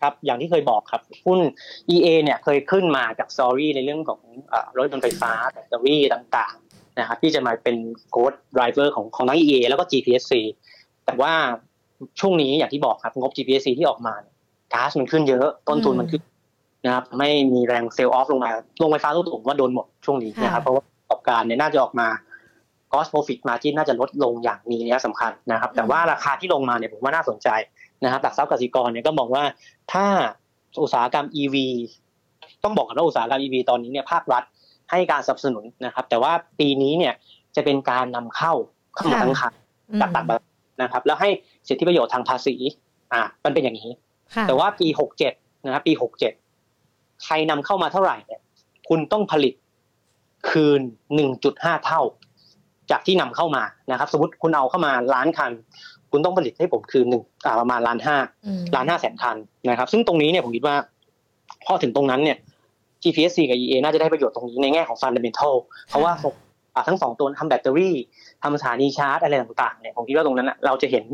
ครับอย่างที่เคยบอกครับหุ้น อี เอ เนี่ยเคยขึ้นมาจากสตอรี่ในเรื่องของเอ่อรถยนต์ไฟฟ้าแบตเตอรี่ต่างๆนะครับที่จะมาเป็นโกลด์ไดรเวอร์ของของทั้ง อี เอ แล้วก็ จี พี เอส ซี แต่ว่าช่วงนี้อย่างที่บอกครับงบ จี พี เอส ซี ที่ออกมาก๊าซมันขึ้นเยอะต้นทุนมันขึ้นนะครับไม่มีแรงเซลล์ออฟลงมาลงไฟฟ้าทุกตัวว่าโดนหมดช่วงนี้นะครับเพราะว่าประกอบการเนี่ยน่าจะออกมา cost profit margin น่าจะลดลงอย่างมีนัยสำคัญนะครับแต่ว่าราคาที่ลงมาเนี่ยผมว่าน่าสนใจนะครับหลักทรัพย์กสิกรเนี่ยก็มองว่าถ้าอุตสาหกรรม อี วี ต้องบอกกันว่าอุตสาหกรรม อี วี ตอนนี้เนี่ยภาครัฐให้การสนับสนุนนะครับแต่ว่าปีนี้เนี่ยจะเป็นการนำเข้าเข้ามาทั้งคันจากต่างประเทศนะครับแล้วให้สิทธิประโยชน์ทางภาษีอ่ะมันเป็นอย่างนี้แต่ว่าปีหกสิบเจ็ดนะครับปีหกสิบเจ็ดใครนำเข้ามาเท่าไหร่เนี่ยคุณต้องผลิตคืน หนึ่งจุดห้า เท่าจากที่นำเข้ามานะครับสมมุติคุณเอาเข้ามาล้านคันคุณต้องผลิตให้ผมคืนหนึ่งอ่าประมาณล้านห้าล้านห้าแสนคันนะครับซึ่งตรงนี้เนี่ยผมคิดว่าพอถึงตรงนั้นเนี่ย จี พี เอส ซี กับ อี เอ น่าจะได้ประโยชน์ตรงนี้ในแง่ของ fundamental เพราะว่าทั้งสองตัวทำแบตเตอรี่ทำสถานีชาร์จอะไรต่างๆเนี่ยผมคิดว่าตรงนั้นนะเราจะเห็น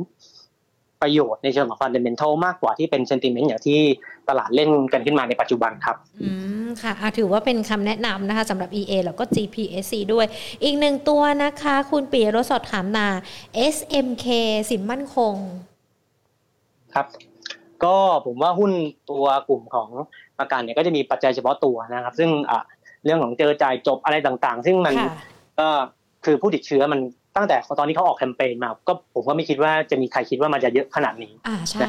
ประโยชน์ในเชิงของ fundamental มากกว่าที่เป็น sentiment อย่างที่ตลาดเล่นกันขึ้นมาในปัจจุบันครับอืมค่ะถือว่าเป็นคำแนะนำนะคะสำหรับ อี เอ แล้วก็ จี พี เอส ซี ด้วยอีกหนึ่งตัวนะคะคุณปิยรสสอบถามนา เอส เอ็ม เค สินมั่นคงครับก็ผมว่าหุ้นตัวกลุ่มของประกันเนี่ยก็จะมีปัจจัยเฉพาะตัวนะครับซึ่งเรื่องของเจอจ่ายจบอะไรต่างๆซึ่งมันก็คือผู้ติดเชื้อมันตั้งแต่ตอนนี้เขาออกแคมเปญมาก็ผมก็ไม่คิดว่าจะมีใครคิดว่ามันจะเยอะขนาดนี้อ่าใช่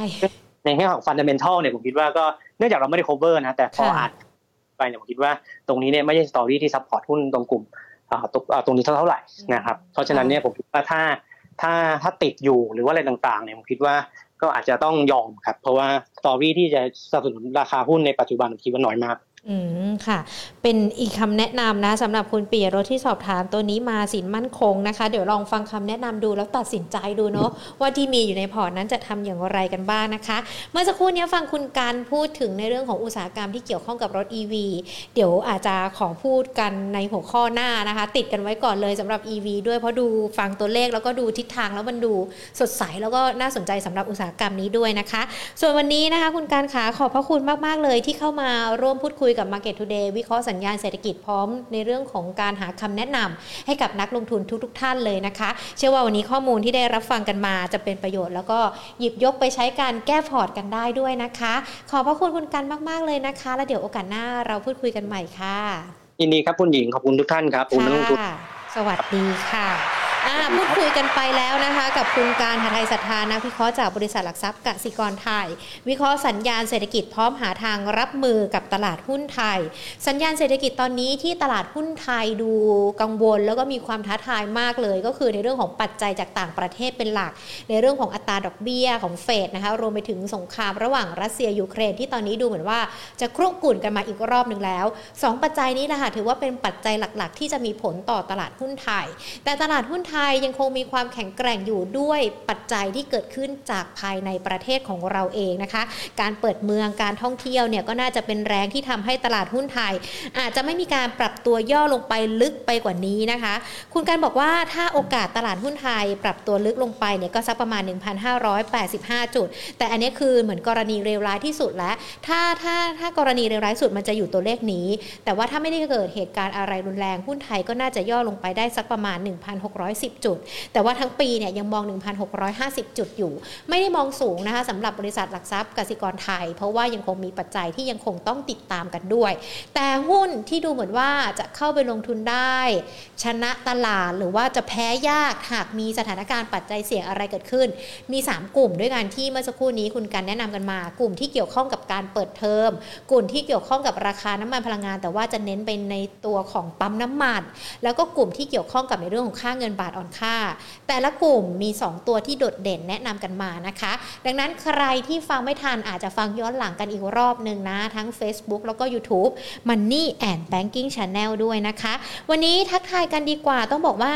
ในแง่ของ fundamental เนี่ยผมคิดว่าก็เนื่องจากเราไม่ได้ cover นะแต่พออ่านไปเนี่ยผมคิดว่าตรงนี้เนี่ยไม่ใช่ story ที่ support หุ้นตรงกลุ่มอ่าตรงนี้เท่าไหร่นะครับเพราะฉะนั้นเนี่ยผมคิดว่าถ้าถ้าถ้าติดอยู่หรือว่าอะไรต่างๆเนี่ยผมคิดว่าก็อาจจะต้องยอมครับเพราะว่า story ที่จะสนับสนุนราคาหุ้นในปัจจุบันผมคิดว่าน้อยมากอืมค่ะเป็นอีกคำแนะนำนะสำหรับคุณปิยรสที่สอบถามตัวนี้มาสินมั่นคงนะคะเดี๋ยวลองฟังคำแนะนำดูแล้วตัดสินใจดูเนาะว่าที่มีอยู่ในพอร์ตนั้นจะทำอย่างไรกันบ้างนะคะเมื่อสักครู่นี้ฟังคุณการพูดถึงในเรื่องของอุตสาหกรรมที่เกี่ยวข้องกับรถ อี วี เดี๋ยวอาจจะขอพูดกันในหัวข้อหน้านะคะติดกันไว้ก่อนเลยสำหรับ อี วี ด้วยเพราะดูฟังตัวเลขแล้วก็ดูทิศทางแล้วมันดูสดใสแล้วก็น่าสนใจสำหรับอุตสาหกรรมนี้ด้วยนะคะส่วนวันนี้นะคะคุณการขาขอบพระคุณมากๆเลยที่เข้ามาร่วมพูดคุยกับ Market Today วิเคราะห์สัญญาณเศรษฐกิจพร้อมในเรื่องของการหาคำแนะนำให้กับนักลงทุนทุกๆ ท, ท่านเลยนะคะเชื่อว่าวันนี้ข้อมูลที่ได้รับฟังกันมาจะเป็นประโยชน์แล้วก็หยิบยกไปใช้การแก้พอร์ตกันได้ด้วยนะคะขอบพระคุณคุณกันมากๆเลยนะคะแล้วเดี๋ยวโอกาสหน้าเราพูดคุยกันใหม่ค่ะยินดีครับคุณหญิงขอบคุณทุกท่านครับคุณนักลงทุนสวัสดีค่ะ พูดคุยกันไปแล้วนะคะกับคุณการหทัยศรัทธานักวิเคราะห์จากบริษัทหลักทรัพย์กสิกรไทยวิเคราะห์สัญญาณเศรษฐกิจพร้อมหาทางรับมือกับตลาดหุ้นไทยสัญญาณเศรษฐกิจตอนนี้ที่ตลาดหุ้นไทยดูกังวลแล้วก็มีความท้าทายมากเลยก็คือในเรื่องของปัจจัยจากต่างประเทศเป็นหลักในเรื่องของอัตราดอกเบี้ยของเฟดนะคะรวมไปถึงสงครามระหว่างรัสเซียยูเครนที่ตอนนี้ดูเหมือนว่าจะครุ่นกุ่นกันมาอีกรอบนึงแล้วสองปัจจัยนี้แหละค่ะถือว่าเป็นปัจจัยหลักๆที่จะมีผลต่อตลาดหุ้นไทยแต่ตลาดหุ้นไทยยังคงมีความแข็งแกร่งอยู่ด้วยปัจจัยที่เกิดขึ้นจากภายในประเทศของเราเองนะคะการเปิดเมืองการท่องเที่ยวเนี่ยก็น่าจะเป็นแรงที่ทำให้ตลาดหุ้นไทยอาจจะไม่มีการปรับตัวย่อลงไปลึกไปกว่านี้นะคะคุณการบอกว่าถ้าโอกาสตลาดหุ้นไทยปรับตัวลึกลงไปเนี่ยก็สักประมาณ หนึ่งพันห้าร้อยแปดสิบห้า จุดแต่อันนี้คือเหมือนกรณีเลวร้ายที่สุดแล้วถ้าถ้าถ้ากรณีเลวร้ายสุดมันจะอยู่ตัวเลขนี้แต่ว่าถ้าไม่ได้เกิดเหตุการณ์อะไรรุนแรงหุ้นไทยก็น่าจะย่อลงไปได้สักประมาณ หนึ่งพันหกร้อยสิบ จุดแต่ว่าทั้งปีเนี่ยยังมอง หนึ่งพันหกร้อยห้าสิบ จุดอยู่ไม่ได้มองสูงนะคะสำหรับบริษัทหลักทรัพย์กสิกรไทยเพราะว่ายังคงมีปัจจัยที่ยังคงต้องติดตามกันด้วยแต่หุ้นที่ดูเหมือนว่าจะเข้าไปลงทุนได้ชนะตลาดหรือว่าจะแพ้ยากหากมีสถานการณ์ปัจจัยเสี่ยงอะไรเกิดขึ้นมีสามกลุ่มด้วยกันที่เมื่อสักครู่นี้คุณกันแนะนำกันมากลุ่มที่เกี่ยวข้องกับการเปิดเทอมกลุ่มที่เกี่ยวข้องกับราคาน้ำมันพลังงานแต่ว่าจะเน้นไปในตัวของปั๊มน้ำมันแล้วก็กลุ่มที่เกี่ยวข้องกับในเรื่องของค่าเงินบาทอ่อนค่าแต่ละกลุ่มมีสองตัวที่โดดเด่นแนะนำกันมานะคะดังนั้นใครที่ฟังไม่ทันอาจจะฟังย้อนหลังกันอีกรอบนึงนะทั้ง Facebook แล้วก็ YouTube Money and Banking Channel ด้วยนะคะวันนี้ทักทายกันดีกว่าต้องบอกว่า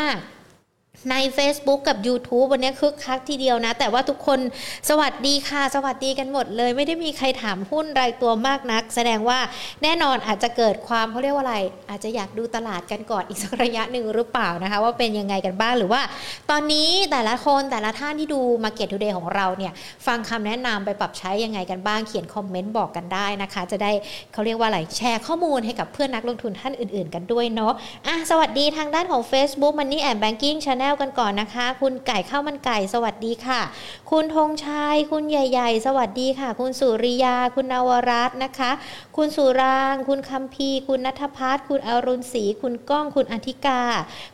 ใน Facebook กับ YouTube วันนี้คึกคักทีเดียวนะแต่ว่าทุกคนสวัสดีค่ะสวัสดีกันหมดเลยไม่ได้มีใครถามหุ้นรายตัวมากนักแสดงว่าแน่นอนอาจจะเกิดความเขาเรียกว่าอะไรอาจจะอยากดูตลาดกันก่อนอีกสักระยะหนึ่งหรือเปล่านะคะว่าเป็นยังไงกันบ้างหรือว่าตอนนี้แต่ละคนแต่ละท่านที่ดู Market Today ของเราเนี่ยฟังคำแนะนำไปปรับใช้ยังไงกันบ้างเขียนคอมเมนต์บอกกันได้นะคะจะได้เขาเรียกว่าอะไรแชร์ข้อมูลให้กับเพื่อนนักลงทุนท่านอื่นๆกันด้วยเนาะอ่ะสวัสดีทางด้านของ Facebook Money and Banking Channelกันก่อนนะคะคุณไก่ข้าวมันไก่สวัสดีค่ะคุณธงชัยคุณใหญ่ๆสวัสดีค่ะคุณสุริยาคุณนวรัตน์นะคะคุณสุรางคุณคัมภีร์คุณณัฐภัทรคุณอรุณศรีคุณก้องคุณอธิกา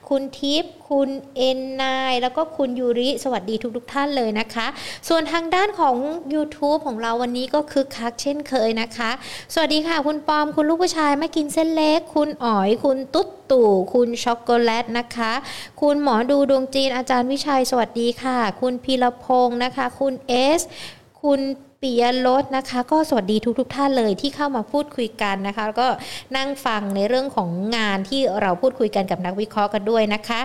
คุณทิพย์คุณเอ็นนายแล้วก็คุณยูริสวัสดีทุกๆท่านเลยนะคะส่วนทางด้านของ YouTube ของเราวันนี้ก็คึกคักเช่นเคยนะคะสวัสดีค่ะคุณปอมคุณลูกผู้ชายไม่กินเส้นเล็กคุณอ๋อยคุณตุ๊ดตู่คุณช็อกโกแลตนะคะคุณหมอดูดวงจีนอาจารย์วิชัยสวัสดีค่ะคุณพีรพงศ์นะคะคุณเอสคุณปิยรสนะคะก็สวัสดีทุกทุกท่านเลยที่เข้ามาพูดคุยกันนะคะแล้วก็นั่งฟังในเรื่องของงานที่เราพูดคุยกันกับนักวิเคราะห์กันด้วยนะคะ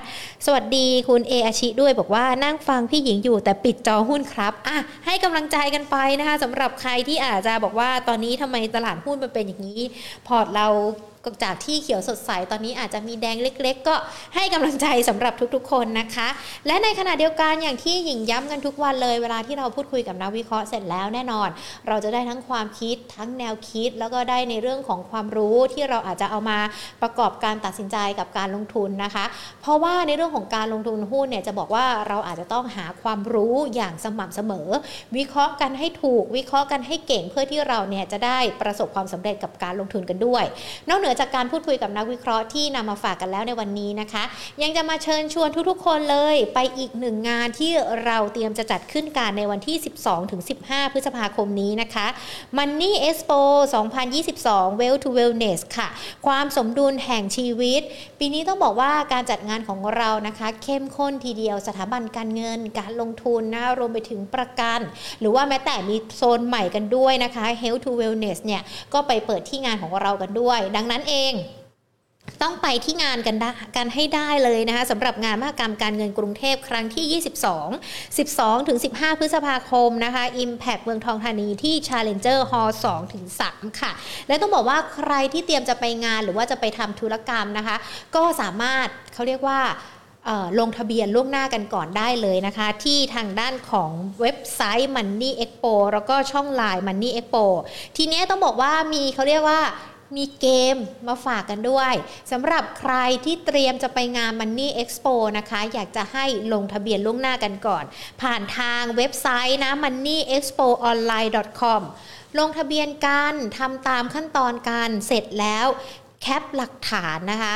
สวัสดีคุณเออาชิด้วยบอกว่านั่งฟังพี่หญิงอยู่แต่ปิดจอหุ้นครับอ่ะให้กำลังใจกันไปนะคะสำหรับใครที่อาจจะบอกว่าตอนนี้ทำไมตลาดหุ้นมันเป็นอย่างนี้พอร์ตเราจากที่เขียวสดใสตอนนี้อาจจะมีแดงเล็กๆก็ให้กำลังใจสำหรับทุกๆคนนะคะและในขณะเดียวกันอย่างที่หญิงย้ำกันทุกวันเลยเวลาที่เราพูดคุยกับนักวิเคราะห์เสร็จแล้วแน่นอนเราจะได้ทั้งความคิดทั้งแนวคิดแล้วก็ได้ในเรื่องของความรู้ที่เราอาจจะเอามาประกอบการตัดสินใจกับการลงทุนนะคะเพราะว่าในเรื่องของการลงทุนหุ้นเนี่ยจะบอกว่าเราอาจจะต้องหาความรู้อย่างสม่ำเสมอวิเคราะห์กันให้ถูกวิเคราะห์กันให้เก่งเพื่อที่เราเนี่ยจะได้ประสบความสำเร็จกับการลงทุนกันด้วยนอกเหนือจากการพูดคุยกับนักวิเคราะห์ที่นำมาฝากกันแล้วในวันนี้นะคะยังจะมาเชิญชวนทุกๆคนเลยไปอีกหนึ่งงานที่เราเตรียมจะจัดขึ้นกันในวันที่ สิบสองถึงสิบห้า พฤษภาคมนี้นะคะ Money Expo สองพันยี่สิบสอง Well to Wellness ค่ะความสมดุลแห่งชีวิตปีนี้ต้องบอกว่าการจัดงานของเรานะคะเข้มข้นทีเดียวสถาบันการเงินการลงทุนนะรวมไปถึงประกันหรือว่าแม้แต่มีโซนใหม่กันด้วยนะคะ Health to Wellness เนี่ยก็ไปเปิดที่งานของเรากันด้วยดังนั้นเองต้องไปที่งานกันได้กันให้ได้เลยนะคะสำหรับงานมหกรรมการเงินกรุงเทพครั้งที่ ยี่สิบสอง สิบสองถึงสิบห้า พฤษภาคมนะคะ Impact เมืองทองธานีที่ Challenger Hall สองถึงสาม ค่ะและต้องบอกว่าใครที่เตรียมจะไปงานหรือว่าจะไปทำธุรกรรมนะคะก็สามารถเขาเรียกว่าลงทะเบียนล่วงหน้ากันก่อนได้เลยนะคะที่ทางด้านของเว็บไซต์ Money Expo แล้วก็ช่อง ไลน์ Money Expo ทีนี้ต้องบอกว่ามีเขาเรียกว่ามีเกมมาฝากกันด้วยสำหรับใครที่เตรียมจะไปงาน Money Expo นะคะอยากจะให้ลงทะเบียนล่วงหน้ากันก่อนผ่านทางเว็บไซต์นะ money expo online dot com ลงทะเบียนกันทำตามขั้นตอนกันเสร็จแล้ว แคปหลักฐานนะคะ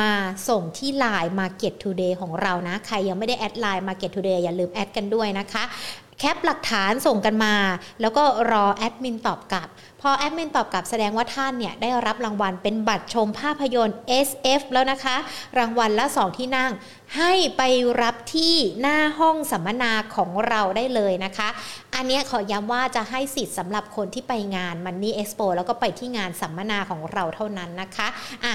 มาส่งที่ ไลน์ Market Today ของเรานะใครยังไม่ได้แอด ไลน์ Market Today อย่าลืมแอดกันด้วยนะคะแคปหลักฐานส่งกันมาแล้วก็รอแอดมินตอบกลับพอแอดมินตอบกลับแสดงว่าท่านเนี่ยได้รับรางวัลเป็นบัตรชมภาพยนตร์ เอส เอฟ แล้วนะคะรางวัลละสองที่นั่งให้ไปรับที่หน้าห้องสัมมนาของเราได้เลยนะคะอันนี้ขอย้ำว่าจะให้สิทธิ์สำหรับคนที่ไปงาน Money Expo แล้วก็ไปที่งานสัมมนาของเราเท่านั้นนะคะอ่ะ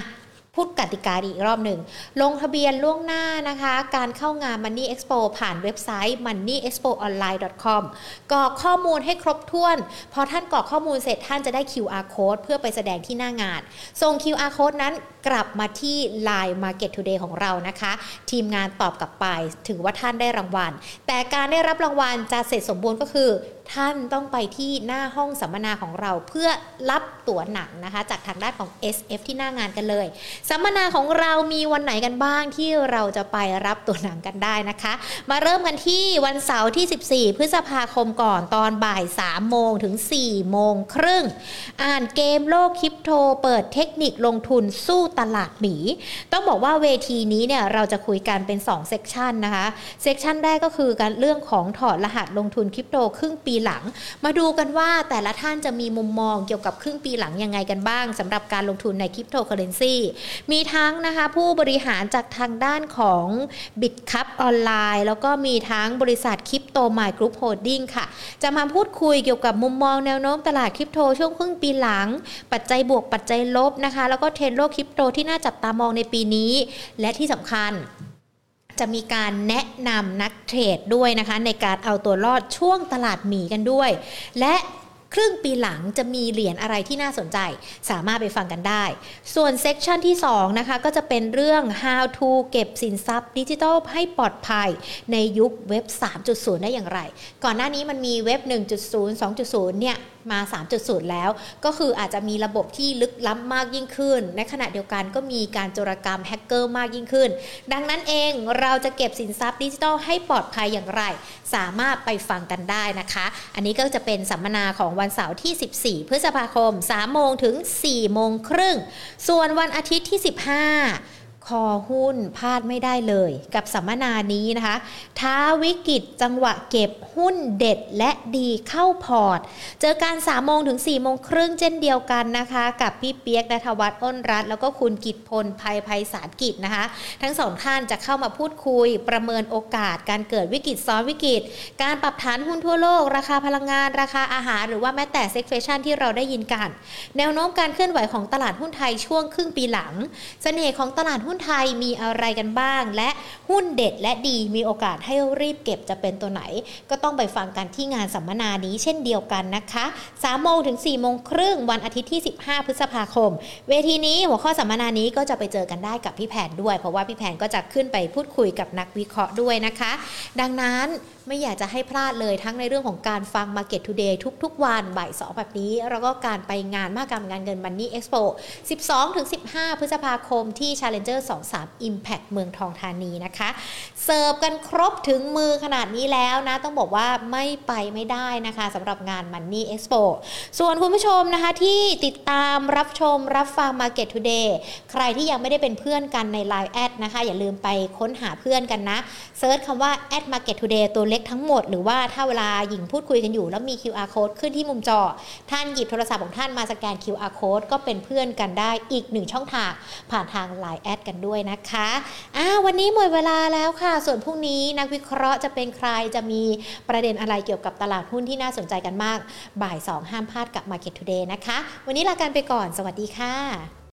พูดกติกาอีกรอบหนึ่งลงทะเบียนล่วงหน้านะคะการเข้างาน Money Expo ผ่านเว็บไซต์ มันนี่เอ็กซ์โปออนไลน์ ดอท คอม กรอกข้อมูลให้ครบถ้วนพอท่านกรอกข้อมูลเสร็จท่านจะได้ คิว อาร์ Code เพื่อไปแสดงที่หน้างานส่ง คิว อาร์ Code นั้นกลับมาที่ ไลน์ Market Today ของเรานะคะทีมงานตอบกลับไปถือว่าท่านได้รางวัลแต่การได้รับรางวัลจะเสร็จสมบูรณ์ก็คือท่านต้องไปที่หน้าห้องสัมมนาของเราเพื่อรับตั๋วหนังนะคะจากทางด้านของ เอส เอฟ ที่หน้างานกันเลยสัมมนาของเรามีวันไหนกันบ้างที่เราจะไปรับตั๋วหนังกันได้นะคะมาเริ่มกันที่วันเสาร์ที่สิบสี่พฤษภาคมก่อนตอนบ่าย สามโมง ถึง สี่โมงครึ่งอ่านเกมโลกคริปโตเปิดเทคนิคลงทุนสู้ตลาดหมีต้องบอกว่าเวทีนี้เนี่ยเราจะคุยกันเป็นสองเซกชันนะคะเซกชันแรกก็คือการเรื่องของถอดรหัสลงทุนคริปโตครึ่งปีหลังมาดูกันว่าแต่ละท่านจะมีมุมมองเกี่ยวกับครึ่งปีหลังยังไงกันบ้างสำหรับการลงทุนในคริปโตเคอเรนซีมีทั้งนะคะผู้บริหารจากทางด้านของ Bitkub ออนไลน์แล้วก็มีทั้งบริษัท CryptoMine Group Holding ค่ะจะมาพูดคุยเกี่ยวกับมุมมองแนวโน้มตลาดคริปโตช่วงครึ่งปีหลังปัจจัยบวกปัจจัยลบนะคะแล้วก็เทรนด์โลกคริปโตที่น่าจับตามองในปีนี้และที่สำคัญจะมีการแนะนำนักเทรดด้วยนะคะในการเอาตัวรอดช่วงตลาดหมีกันด้วยและครึ่งปีหลังจะมีเหรียญอะไรที่น่าสนใจสามารถไปฟังกันได้ส่วนเซกชันที่สองนะคะก็จะเป็นเรื่อง how to เก็บสินทรัพย์ดิจิทัลให้ปลอดภัยในยุคเว็บ สามจุดศูนย์ ได้อย่างไรก่อนหน้านี้มันมีเว็บ หนึ่งจุดศูนย์ สองจุดศูนย์ เนี่ยมา สามจุดศูนย์ แล้วก็คืออาจจะมีระบบที่ลึกล้ำมากยิ่งขึ้นในขณะเดียวกันก็มีการโจรกรรมแฮกเกอร์มากยิ่งขึ้นดังนั้นเองเราจะเก็บสินทรัพย์ดิจิทัลให้ปลอดภัยอย่างไรสามารถไปฟังกันได้นะคะอันนี้ก็จะเป็นสัมมนาของวันเสาร์ที่สิบสี่พฤษภาคม สามโมง ถึง สี่โมงครึ่งส่วนวันอาทิตย์ที่สิบห้าคอหุ้นพลาดไม่ได้เลยกับสัมมนานี้นะคะท้าวิกฤตจังหวะเก็บหุ้นเด็ดและดีเข้าพอร์ตเจอกัน สามโมง ถึง สี่โมงครึ่งเช่นเดียวกันนะคะกับพี่เปียกณัฐวัฒน์ อ้นรัตน์แล้วก็คุณกิตพลภัยไพศาลกิจนะคะทั้งสองท่านจะเข้ามาพูดคุยประเมินโอกาสการเกิดวิกฤตซ้อนวิกฤตการปรับฐานหุ้นทั่วโลกราคาพลังงานราคาอาหารหรือว่าแม้แต่เซ็กเฟชั่นที่เราได้ยินกันแนวโน้มการเคลื่อนไหวของตลาดหุ้นไทยช่วงครึ่งปีหลังเสน่ห์ของตลาดหุ้นไทยมีอะไรกันบ้างและหุ้นเด็ดและดีมีโอกาสให้รีบเก็บจะเป็นตัวไหนก็ต้องไปฟังกันที่งานสัมมนานี้เช่นเดียวกันนะคะ สามโมง ถึง สี่โมงครึ่งวันอาทิตย์ที่สิบห้าพฤษภาคมเวทีนี้หัวข้อสัมมนานี้ก็จะไปเจอกันได้กับพี่แผนด้วยเพราะว่าพี่แผนก็จะขึ้นไปพูดคุยกับนักวิเคราะห์ด้วยนะคะดังนั้นไม่อยากจะให้พลาดเลยทั้งในเรื่องของการฟัง Market Today ทุกๆวันบ่ายสองแบบนี้แล้วก็การไปงานมหกรรมการเงิน Money Expo สิบสองถึงสิบห้า พฤษภาคมที่ Challenger สองสาม Impact เมืองทองธานีนะคะเสิร์ฟกันครบถึงมือขนาดนี้แล้วนะต้องบอกว่าไม่ไปไม่ได้นะคะสำหรับงาน Money Expo ส่วนคุณผู้ชมนะคะที่ติดตามรับชมรับฟัง Market Today ใครที่ยังไม่ได้เป็นเพื่อนกันใน ไลน์ แอดนะคะอย่าลืมไปค้นหาเพื่อนกันนะเสิร์ชคำว่า แอท มาร์เก็ตทูเดย์ ตัวทั้งหมดหรือว่าถ้าเวลาหญิงพูดคุยกันอยู่แล้วมี คิว อาร์ Code ขึ้นที่มุมจอท่านหยิบโทรศัพท์ของท่านมาสแกน คิว อาร์ Code ก็เป็นเพื่อนกันได้อีกหนึ่งช่องทางผ่านทาง ไลน์ แอดกันด้วยนะคะอ่าวันนี้หมดเวลาแล้วค่ะส่วนพรุ่งนี้นักวิเคราะห์จะเป็นใครจะมีประเด็นอะไรเกี่ยวกับตลาดหุ้นที่น่าสนใจกันมากบ่ายสองห้ามพลาดกับ Market Today นะคะวันนี้ลากันไปก่อนสวัสดีค่ะ